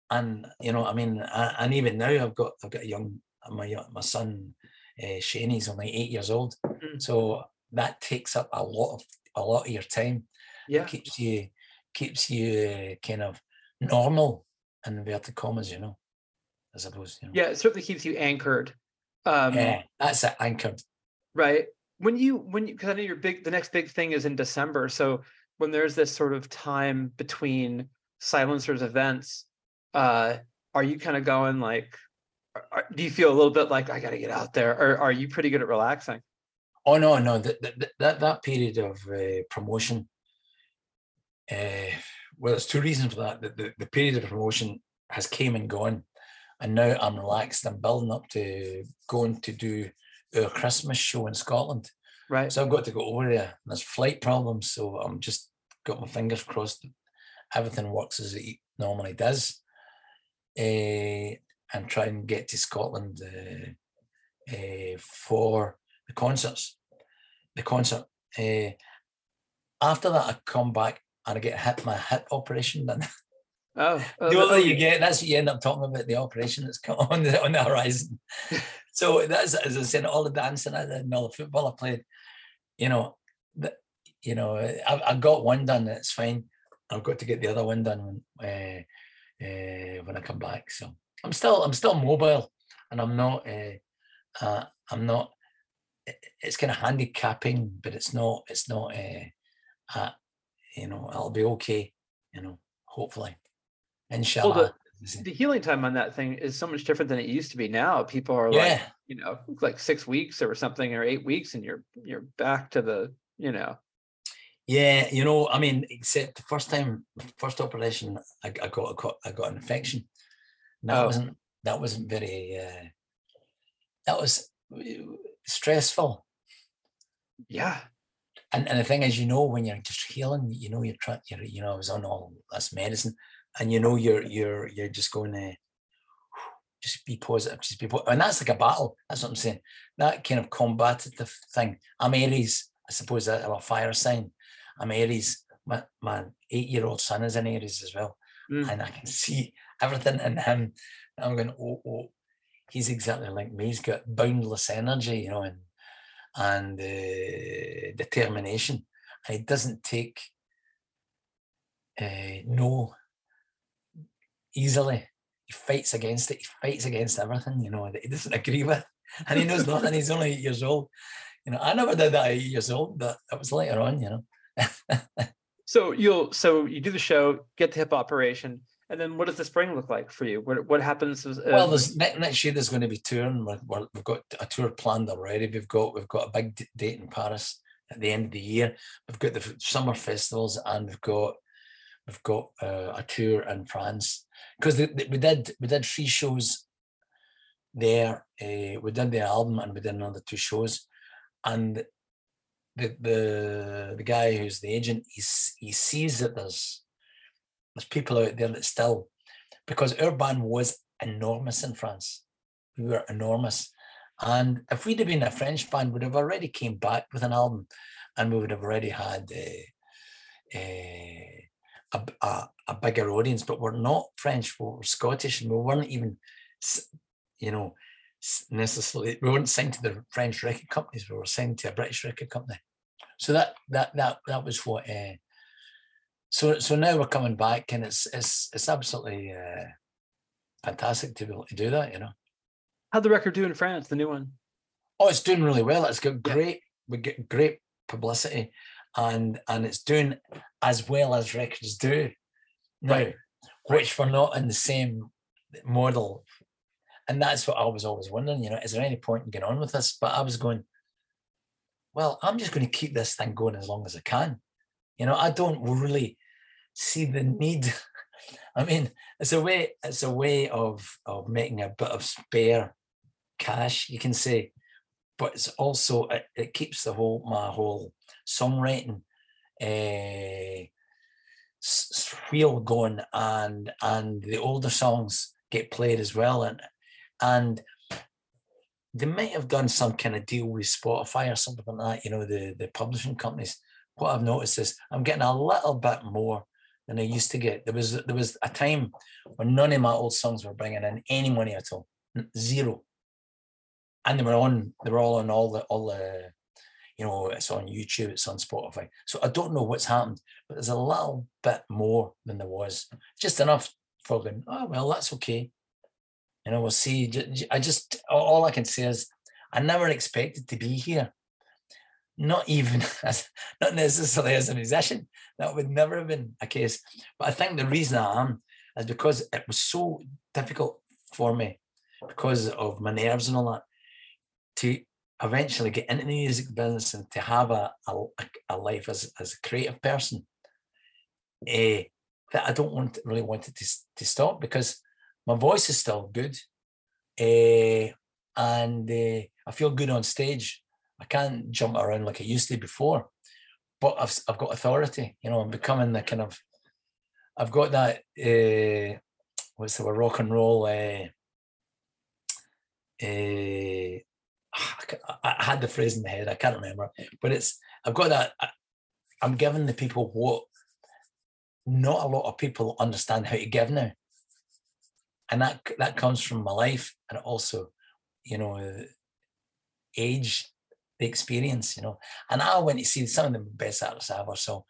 And you know, I mean, I, and even now, I've got I've got a young my my son, uh, Shane. He's only eight years old, mm-hmm. So that takes up a lot of a lot of your time. Yeah, it keeps you keeps you kind of normal in inverted commas, you know. I suppose. You know. Yeah, it certainly keeps you anchored. Um, yeah, that's it, anchored. Right. When you, when you, because I know your big, the next big thing is in December. So when there's this sort of time between Silencers events, uh, are you kind of going like, are, do you feel a little bit like, I got to get out there? Or are you pretty good at relaxing? Oh, no, no. That that, that, that period of uh, promotion, uh, well, there's two reasons for that. The, the, the period of promotion has came and gone. And now I'm relaxed. I'm building up to going to do our Christmas show in Scotland, right? So I've got to go over there. There's flight problems, so I'm just got my fingers crossed. Everything works as it normally does, uh, and try and get to Scotland uh, uh, for the concerts. The concert. Uh, after that, I come back and I get hit my hip operation done. Oh, oh the older you get, that's what you end up talking about, the operation that's come on the on the horizon. So that's, as I said, all the dancing I did and all the football I played, you know, the, you know, I, I got one done, that's fine. I've got to get the other one done when uh, uh, when I come back. So I'm still I'm still mobile, and I'm not uh, uh, I'm not. It's kind of handicapping, but it's not it's not uh, uh, you know, I'll be okay, you know, hopefully. Inshallah. Well, the, the healing time on that thing is so much different than it used to be now. People are yeah. like, you know, like six weeks or something, or eight weeks, and you're you're back to the, you know. Yeah, you know, I mean, except the first time, first operation, I, I got I got I got an infection. And that oh. wasn't that wasn't very. Uh, that was stressful. Yeah. And and the thing is, you know, when you're just healing, you know, you're trying, you're, you know, I was on all this medicine. And you know you're you're you're just going to just be positive, just be positive. And that's like a battle. That's what I'm saying. That kind of combative thing. I'm Aries, I suppose. I'm a fire sign. I'm Aries. My my eight-year-old son is an Aries as well, mm. and I can see everything in him. And I'm going, oh, oh, he's exactly like me. He's got boundless energy, you know, and and uh, determination. And it doesn't take uh, no. Easily, he fights against it. He fights against everything, you know, that he doesn't agree with, and he knows nothing. He's only eight years old, you know. I never did that at eight years old, but that was later on, you know. so you'll, so you do the show, get the hip operation, and then what does the spring look like for you? What what happens? Uh, well, there's next year there's going to be touring. We're, we're, we've got a tour planned already. We've got we've got a big d- date in Paris at the end of the year. We've got the summer festivals, and we've got. We've got uh, a tour in France, because we did we did three shows there. Uh, we did the album and we did another two shows, and the the the guy who's the agent, he he sees that there's there's people out there that still, because our band was enormous in France. We were enormous. And if we'd have been a French band, we'd have already came back with an album, and we would have already had a, a, a, a bigger audience. But we're not French, we're Scottish, and we weren't even, you know, necessarily, we weren't signed to the French record companies, we were signed to a British record company. So that that that that was what, uh, so so now we're coming back, and it's, it's, it's absolutely uh, fantastic to be able to do that, you know. How'd the record do in France, the new one? Oh, it's doing really well. It's got great, we get great publicity, and and it's doing as well as records do now, right. Which we're not in the same model. And that's what I was always wondering, you know, is there any point in getting on with this? But I was going, well, I'm just going to keep this thing going as long as I can. You know, I don't really see the need. I mean, it's a way, it's a way of, of making a bit of spare cash, you can say, but it's also it, it keeps the whole my whole songwriting uh, wheel going, and and the older songs get played as well, and and they might have done some kind of deal with Spotify or something like that, you know, the the publishing companies. What I've noticed is I'm getting a little bit more than I used to get. There was there was a time when none of my old songs were bringing in any money at all, zero. And they were on, they were all on all the, all the, you know, it's on YouTube, it's on Spotify. So I don't know what's happened, but there's a little bit more than there was. Just enough for them, oh, well, that's okay. You know, we'll see. I just, all I can say is I never expected to be here. Not even, as, not necessarily as a musician. That would never have been a case. But I think the reason I am is because it was so difficult for me, because of my nerves and all that, to eventually get into the music business and to have a a, a life as, as a creative person, eh, that I don't want really want it to, to stop, because my voice is still good, eh, and eh, I feel good on stage. I can't jump around like I used to before, but I've I've got authority. You know, I'm becoming the kind of, I've got that uh, what's the word, rock and roll. Uh, uh, I had the phrase in my head, I can't remember, but it's I've got that. I'm giving the people what not a lot of people understand how to give now, and that that comes from my life, and also, you know, age. The experience, you know, and I went to see some of the best artists I ever saw,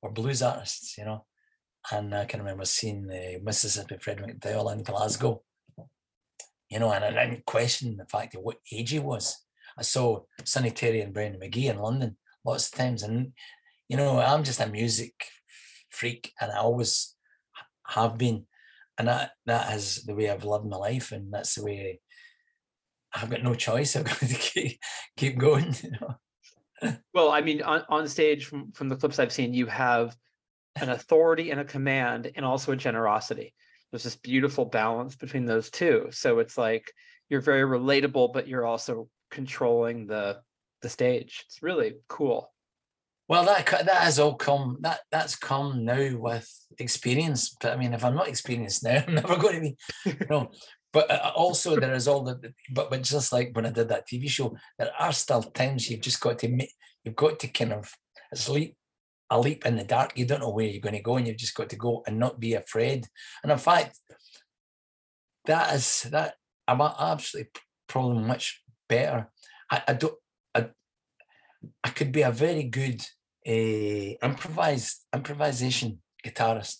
or blues artists, you know, and I can remember seeing uh, Mississippi Fred McDowell in Glasgow, you know, and I didn't question the fact of what age he was. I saw Sonny Terry and Brian McGee in London lots of times, and you know, I'm just a music freak, and I always have been, and that that is the way I've lived my life, and that's the way. I, I've got no choice. I've got to keep, keep going. You know? Well, I mean, on, on stage, from, from the clips I've seen, you have an authority and a command, and also a generosity. There's this beautiful balance between those two. So it's like you're very relatable, but you're also controlling the the stage. It's really cool. Well, that that has all come. That that's come now with experience. But I mean, if I'm not experienced now, I'm never going to be. You know. But also there is all the, but, but just like when I did that T V show, there are still times you've just got to make, you've got to kind of, it's like a leap in the dark. You don't know where you're going to go, and you've just got to go and not be afraid. And in fact, that is, that I'm absolutely probably much better. I, I don't, I, I could be a very good uh, improvised, improvisation guitarist.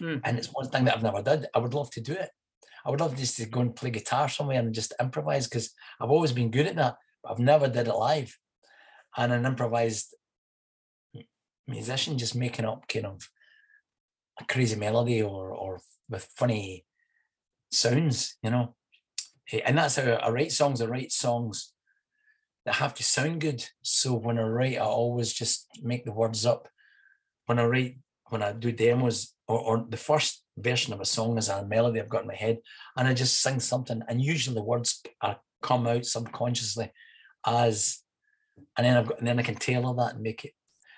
Mm. And it's one thing that I've never done. I would love to do it. I would love just to go and play guitar somewhere and just improvise, because I've always been good at that, but I've never did it live. And an improvised musician just making up kind of a crazy melody, or or with funny sounds, you know. And that's how I write songs. I write songs that have to sound good. So when I write, I always just make the words up. When I write, when I do demos, or, or the first version of a song is a melody I've got in my head, and I just sing something, and usually the words are, come out subconsciously as and then I've got, and then I can tailor that and make it,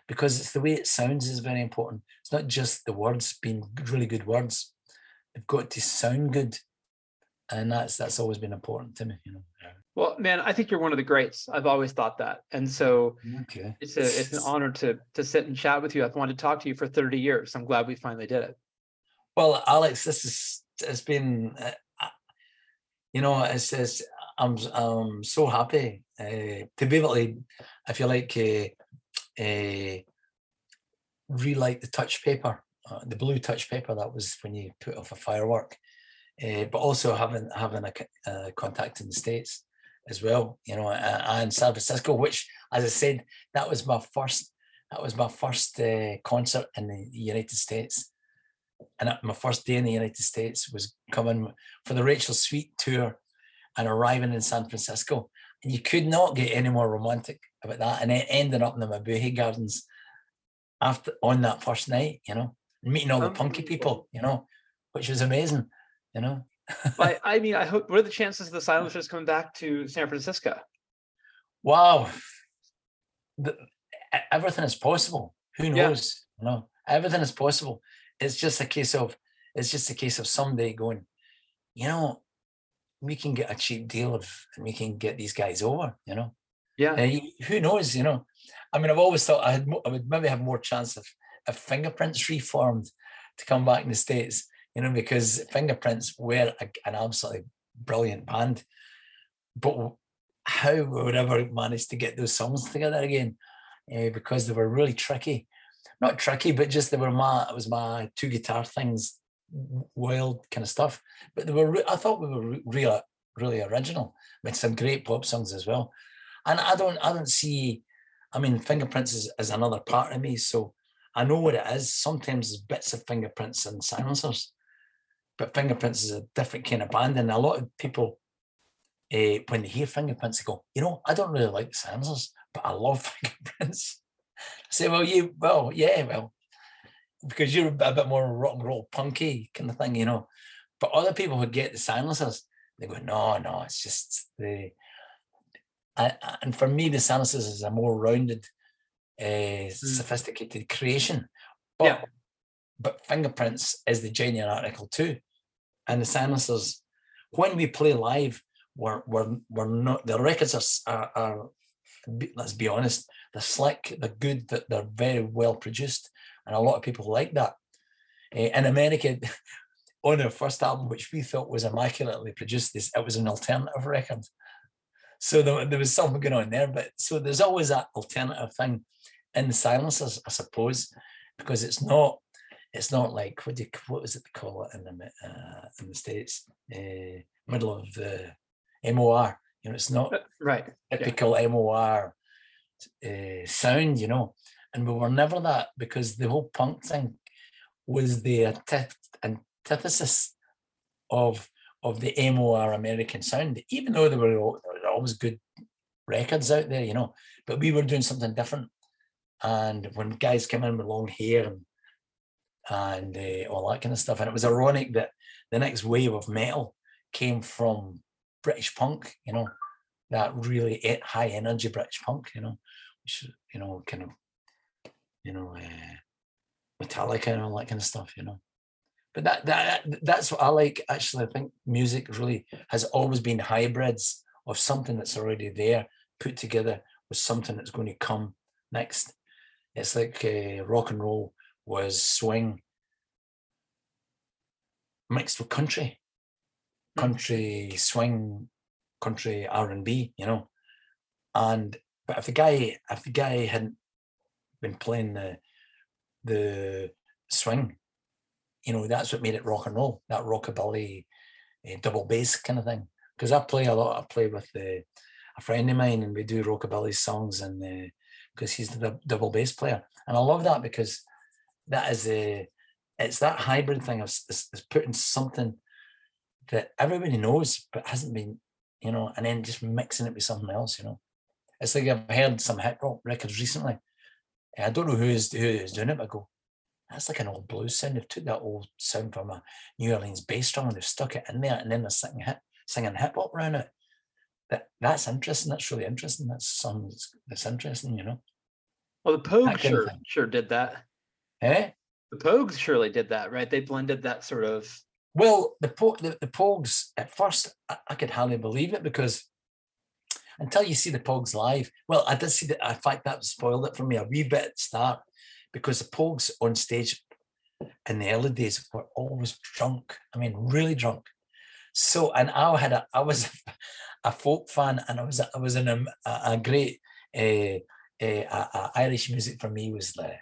because it's the way it sounds is very important. It's not just the words being really good words; they've got to sound good, and that's that's always been important to me, you know. Well, man, I think you're one of the greats. I've always thought that, and so okay. it's a, it's an honor to to sit and chat with you. I've wanted to talk to you for thirty years. I'm glad we finally did it. Well, Alex, this is it's been, uh, you know, it's it's I'm I'm so happy uh, to be able to, if you like, uh, uh, relight the touch paper, uh, the blue touch paper that was when you put off a firework, uh, but also having having a uh, contact in the States as well, you know, and San Francisco, which, as I said, that was my first, that was my first uh, concert in the United States. And my first day in the United States was coming for the Rachel Sweet tour and arriving in San Francisco. And you could not get any more romantic about that. And then ending up in the Mabuhay Gardens after on that first night, you know, meeting all the punky people, you know, which was amazing, you know. I, I mean, I hope. What are the chances of the Silencers coming back to San Francisco? Wow, the, everything is possible. Who knows? Yeah. You know, everything is possible. It's just a case of it's just a case of someday going, you know, we can get a cheap deal of, and we can get these guys over. You know, yeah. Uh, who knows? You know, I mean, I've always thought I had I would maybe have more chance if if Fingerprintz reformed to come back in the States. You know, because Fingerprintz were a, an absolutely brilliant band, but how we would ever manage to get those songs together again, uh, because they were really tricky. Not tricky, but just they were my, it was my two guitar things, wild kind of stuff. But they were, I thought we were really, really original, with some great pop songs as well. And I don't, I don't see, I mean, Fingerprintz is, is another part of me, so I know what it is. Sometimes there's bits of Fingerprintz and Silencers. But Fingerprintz is a different kind of band, and a lot of people, eh, when they hear Fingerprintz, they go, you know, I don't really like the Silencers, but I love Fingerprintz. I say, well, you, well, yeah, well, because you're a bit more rock and roll, punky kind of thing, you know. But other people who get the Silencers, they go, no, no, it's just the. I, I, and for me, the Silencers is a more rounded, eh, sophisticated creation. But, yeah. But Fingerprintz is the genuine article too. And the Silencers, when we play live, we're, we're, we're not, the records are, are, are, let's be honest, they're slick, they're good, they're very well produced. And a lot of people like that. In America, on our first album, which we thought was immaculately produced, it was an alternative record. So there, there was something going on there. But so there's always that alternative thing in the Silencers, I suppose, because it's not, It's not like what do you, what is it they call it in the uh, in the States? Uh, middle of the M O R. You know, it's not right typical yeah. M O R uh, sound. You know, and we were never that, because the whole punk thing was the antith- antithesis of of the M O R American sound. Even though there were, there were always good records out there, you know, but we were doing something different. And when guys came in with long hair and and uh, all that kind of stuff. And it was ironic that the next wave of metal came from British punk, you know, that really high energy British punk, you know, which, you know, kind of, you know, uh, Metallica and all that kind of stuff, you know. But that that that's what I like, actually. I think music really has always been hybrids of something that's already there, put together with something that's going to come next. It's like uh, rock and roll was swing mixed with country, country swing, country R and B, you know. And but if the guy, if the guy hadn't been playing the the swing, you know, that's what made it rock and roll. That rockabilly, uh, double bass kind of thing. Because I play a lot. I play with uh, a friend of mine, and we do rockabilly songs, and because uh, he's the double bass player, and I love that because. That is a, it's that hybrid thing of is, is putting something that everybody knows but hasn't been, you know, and then just mixing it with something else, you know. It's like I've heard some hip hop records recently. I don't know who is who is doing it, but I go, that's like an old blues sound. They've took that old sound from a New Orleans bass drum and they've stuck it in there, and then they're singing hip, singing hip hop around it. that that's interesting. That's really interesting. That sounds that's interesting, you know. Well, the Pogues sure sure did that. Eh? The Pogues surely did that, right? They blended that sort of. Well, the po- the, the Pogues at first, I, I could hardly believe it, because until you see the Pogues live, well, I did see that. In fact, that spoiled it for me a wee bit at the start, because the Pogues on stage in the early days were always drunk. I mean, really drunk. So, and I had a, I was a, a folk fan, and I was, I was in a, a great uh, uh, uh, Irish music for me was the, uh,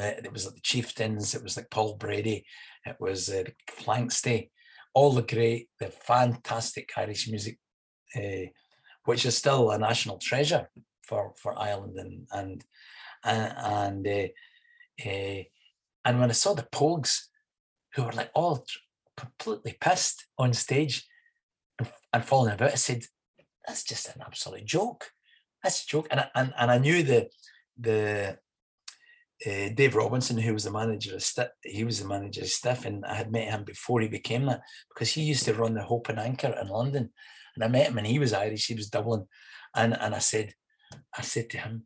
it was like the Chieftains, it was like Paul Brady, it was uh, Planxty, all the great, the fantastic Irish music, uh, which is still a national treasure for, for Ireland, and and and uh, uh, and when I saw the Pogues, who were like all completely pissed on stage and, and falling about, I said, "That's just an absolute joke. That's a joke." And I, and and I knew the the uh, Dave Robinson, who was the manager of Stiff, he was the manager of Stiff, and I had met him before he became that, because he used to run the Hope and Anchor in London. And I met him, and he was Irish. He was Dublin, and and I said, I said to him,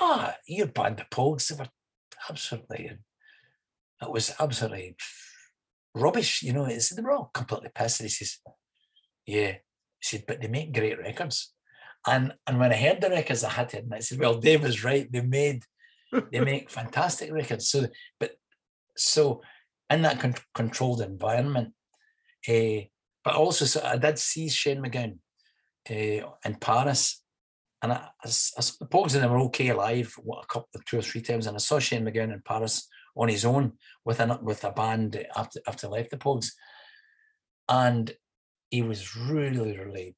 "Ah, oh, your band, the Pogues, they were absolutely, it was absolutely rubbish, you know." He said, "They were all completely pissed." He says, "Yeah," he said, "but they make great records." And and when I heard the records, I had to admit, I said, "Well, Dave was right. They made, they make fantastic records." So, but so in that con- controlled environment, eh. Uh, But also, so I did see Shane McGowan uh, in Paris, and I, I, I saw the Pogues, and they were okay live, what, a couple of two or three times. And I saw Shane McGowan in Paris on his own with an with a band after after I left the Pogues, and he was really, really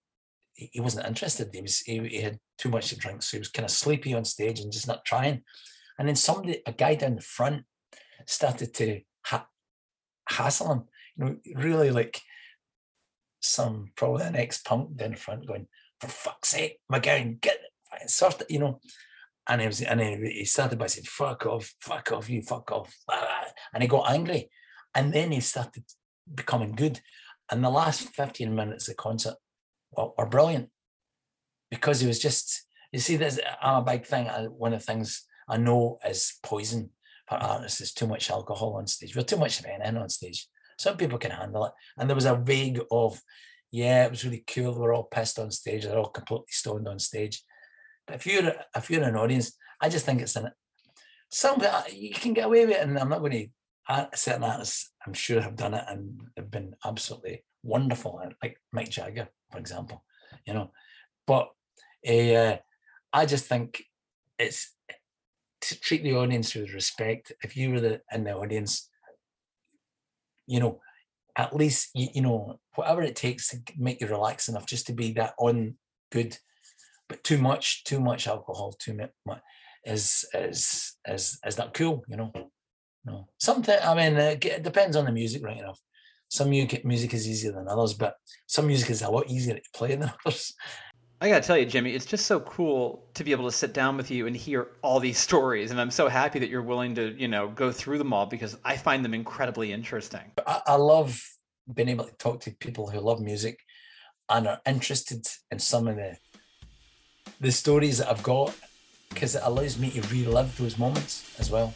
he, he wasn't interested. He was he, he had too much to drink, so he was kind of sleepy on stage and just not trying. And then somebody, a guy down the front, started to ha- hassle him, you know, really like. Some probably an ex-punk down the front going, "For fuck's sake, McGowan, get it, sort it," you know. And he was, and he, he started by saying, "Fuck off, fuck off, you fuck off," and he got angry, and then he started becoming good. And the last fifteen minutes of the concert were, were brilliant, because he was just, you see, there's I'm a big thing. I, one of the things I know is poison for artists is too much alcohol on stage. We're too much of anything on stage. Some people can handle it. And there was a vague of, yeah, it was really cool. We're all pissed on stage. They're all completely stoned on stage. But if you're if you're an audience, I just think it's an, some you can get away with it. And I'm not going to, certain artists I'm sure have done it and have been absolutely wonderful. Like Mick Jagger, for example, you know. But uh, I just think it's to treat the audience with respect. If you were the, in the audience, you know, at least, you, you know, whatever it takes to make you relax enough just to be that on good, but too much, too much alcohol, too much is is is is not cool, you know. No, sometimes I mean it depends on the music, right enough. Some music is easier than others, but some music is a lot easier to play than others. I gotta tell you, Jimme, it's just so cool to be able to sit down with you and hear all these stories, and I'm so happy that you're willing to, you know, go through them all, because I find them incredibly interesting. I, I love being able to talk to people who love music and are interested in some of the the stories that I've got, because it allows me to relive those moments as well.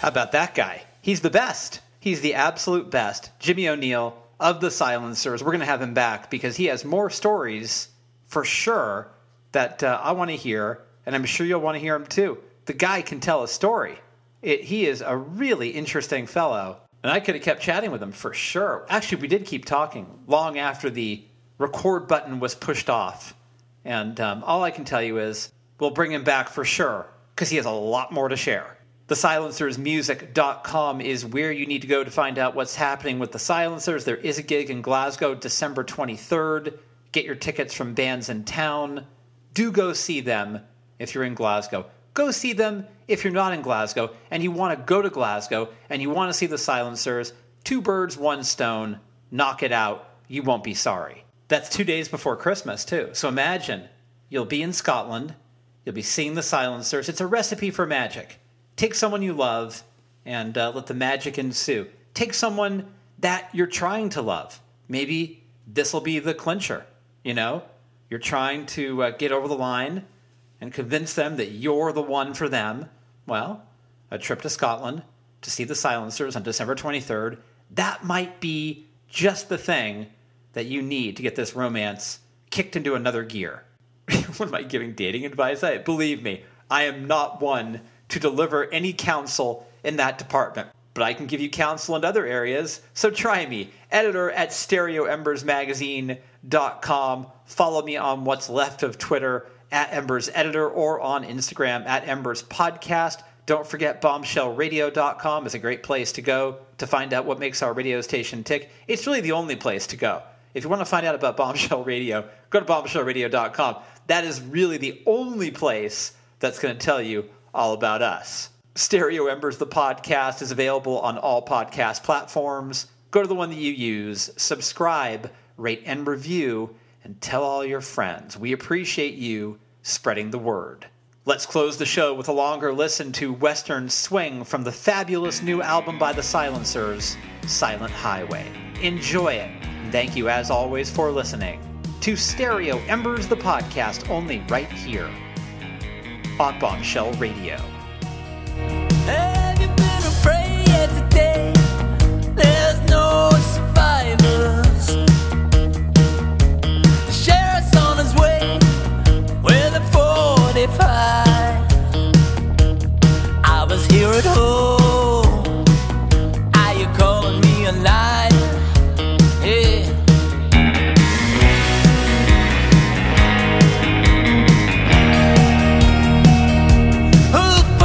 About that guy. He's the best. He's the absolute best. Jimme O'Neill of the Silencers. We're going to have him back because he has more stories for sure that uh, I want to hear, and I'm sure you'll want to hear him too. The guy can tell a story. It, he is a really interesting fellow, and I could have kept chatting with him for sure. Actually, we did keep talking long after the record button was pushed off, and um, all I can tell you is we'll bring him back for sure because he has a lot more to share. the silencers music dot com is where you need to go to find out what's happening with the Silencers. There is a gig in Glasgow, December twenty-third. Get your tickets from bands in town. Do go see them if you're in Glasgow. Go see them if you're not in Glasgow and you want to go to Glasgow and you want to see the Silencers. Two birds, one stone. Knock it out. You won't be sorry. That's two days before Christmas, too. So imagine you'll be in Scotland. You'll be seeing the Silencers. It's a recipe for magic. Take someone you love and uh, let the magic ensue. Take someone that you're trying to love. Maybe this will be the clincher. You know, you're trying to uh, get over the line and convince them that you're the one for them. Well, a trip to Scotland to see the Silencers on December twenty-third, that might be just the thing that you need to get this romance kicked into another gear. What am I giving dating advice? I, believe me, I am not one to deliver any counsel in that department. But I can give you counsel in other areas, so try me. Editor at stereo embers magazine dot com. Follow me on what's left of Twitter at Embers Editor or on Instagram at Embers Podcast. Don't forget bombshell radio dot com is a great place to go to find out what makes our radio station tick. It's really the only place to go. If you want to find out about Bombshell Radio, go to bombshell radio dot com. That is really the only place that's going to tell you all about us. Stereo Embers, the podcast, is available on all podcast platforms. Go to the one that you use, subscribe, rate and review, and tell all your friends. We appreciate you spreading the word. Let's close the show with a longer listen to Western Swing from the fabulous new album by the Silencers, Silent Highway. Enjoy it. Thank you, as always, for listening to Stereo Embers, the podcast, only right here on Bombshell Radio. Have you been afraid today? There's no survivors. The sheriff's on his way with a forty-five. I was here at home. Are you calling me a liar? Yeah. Who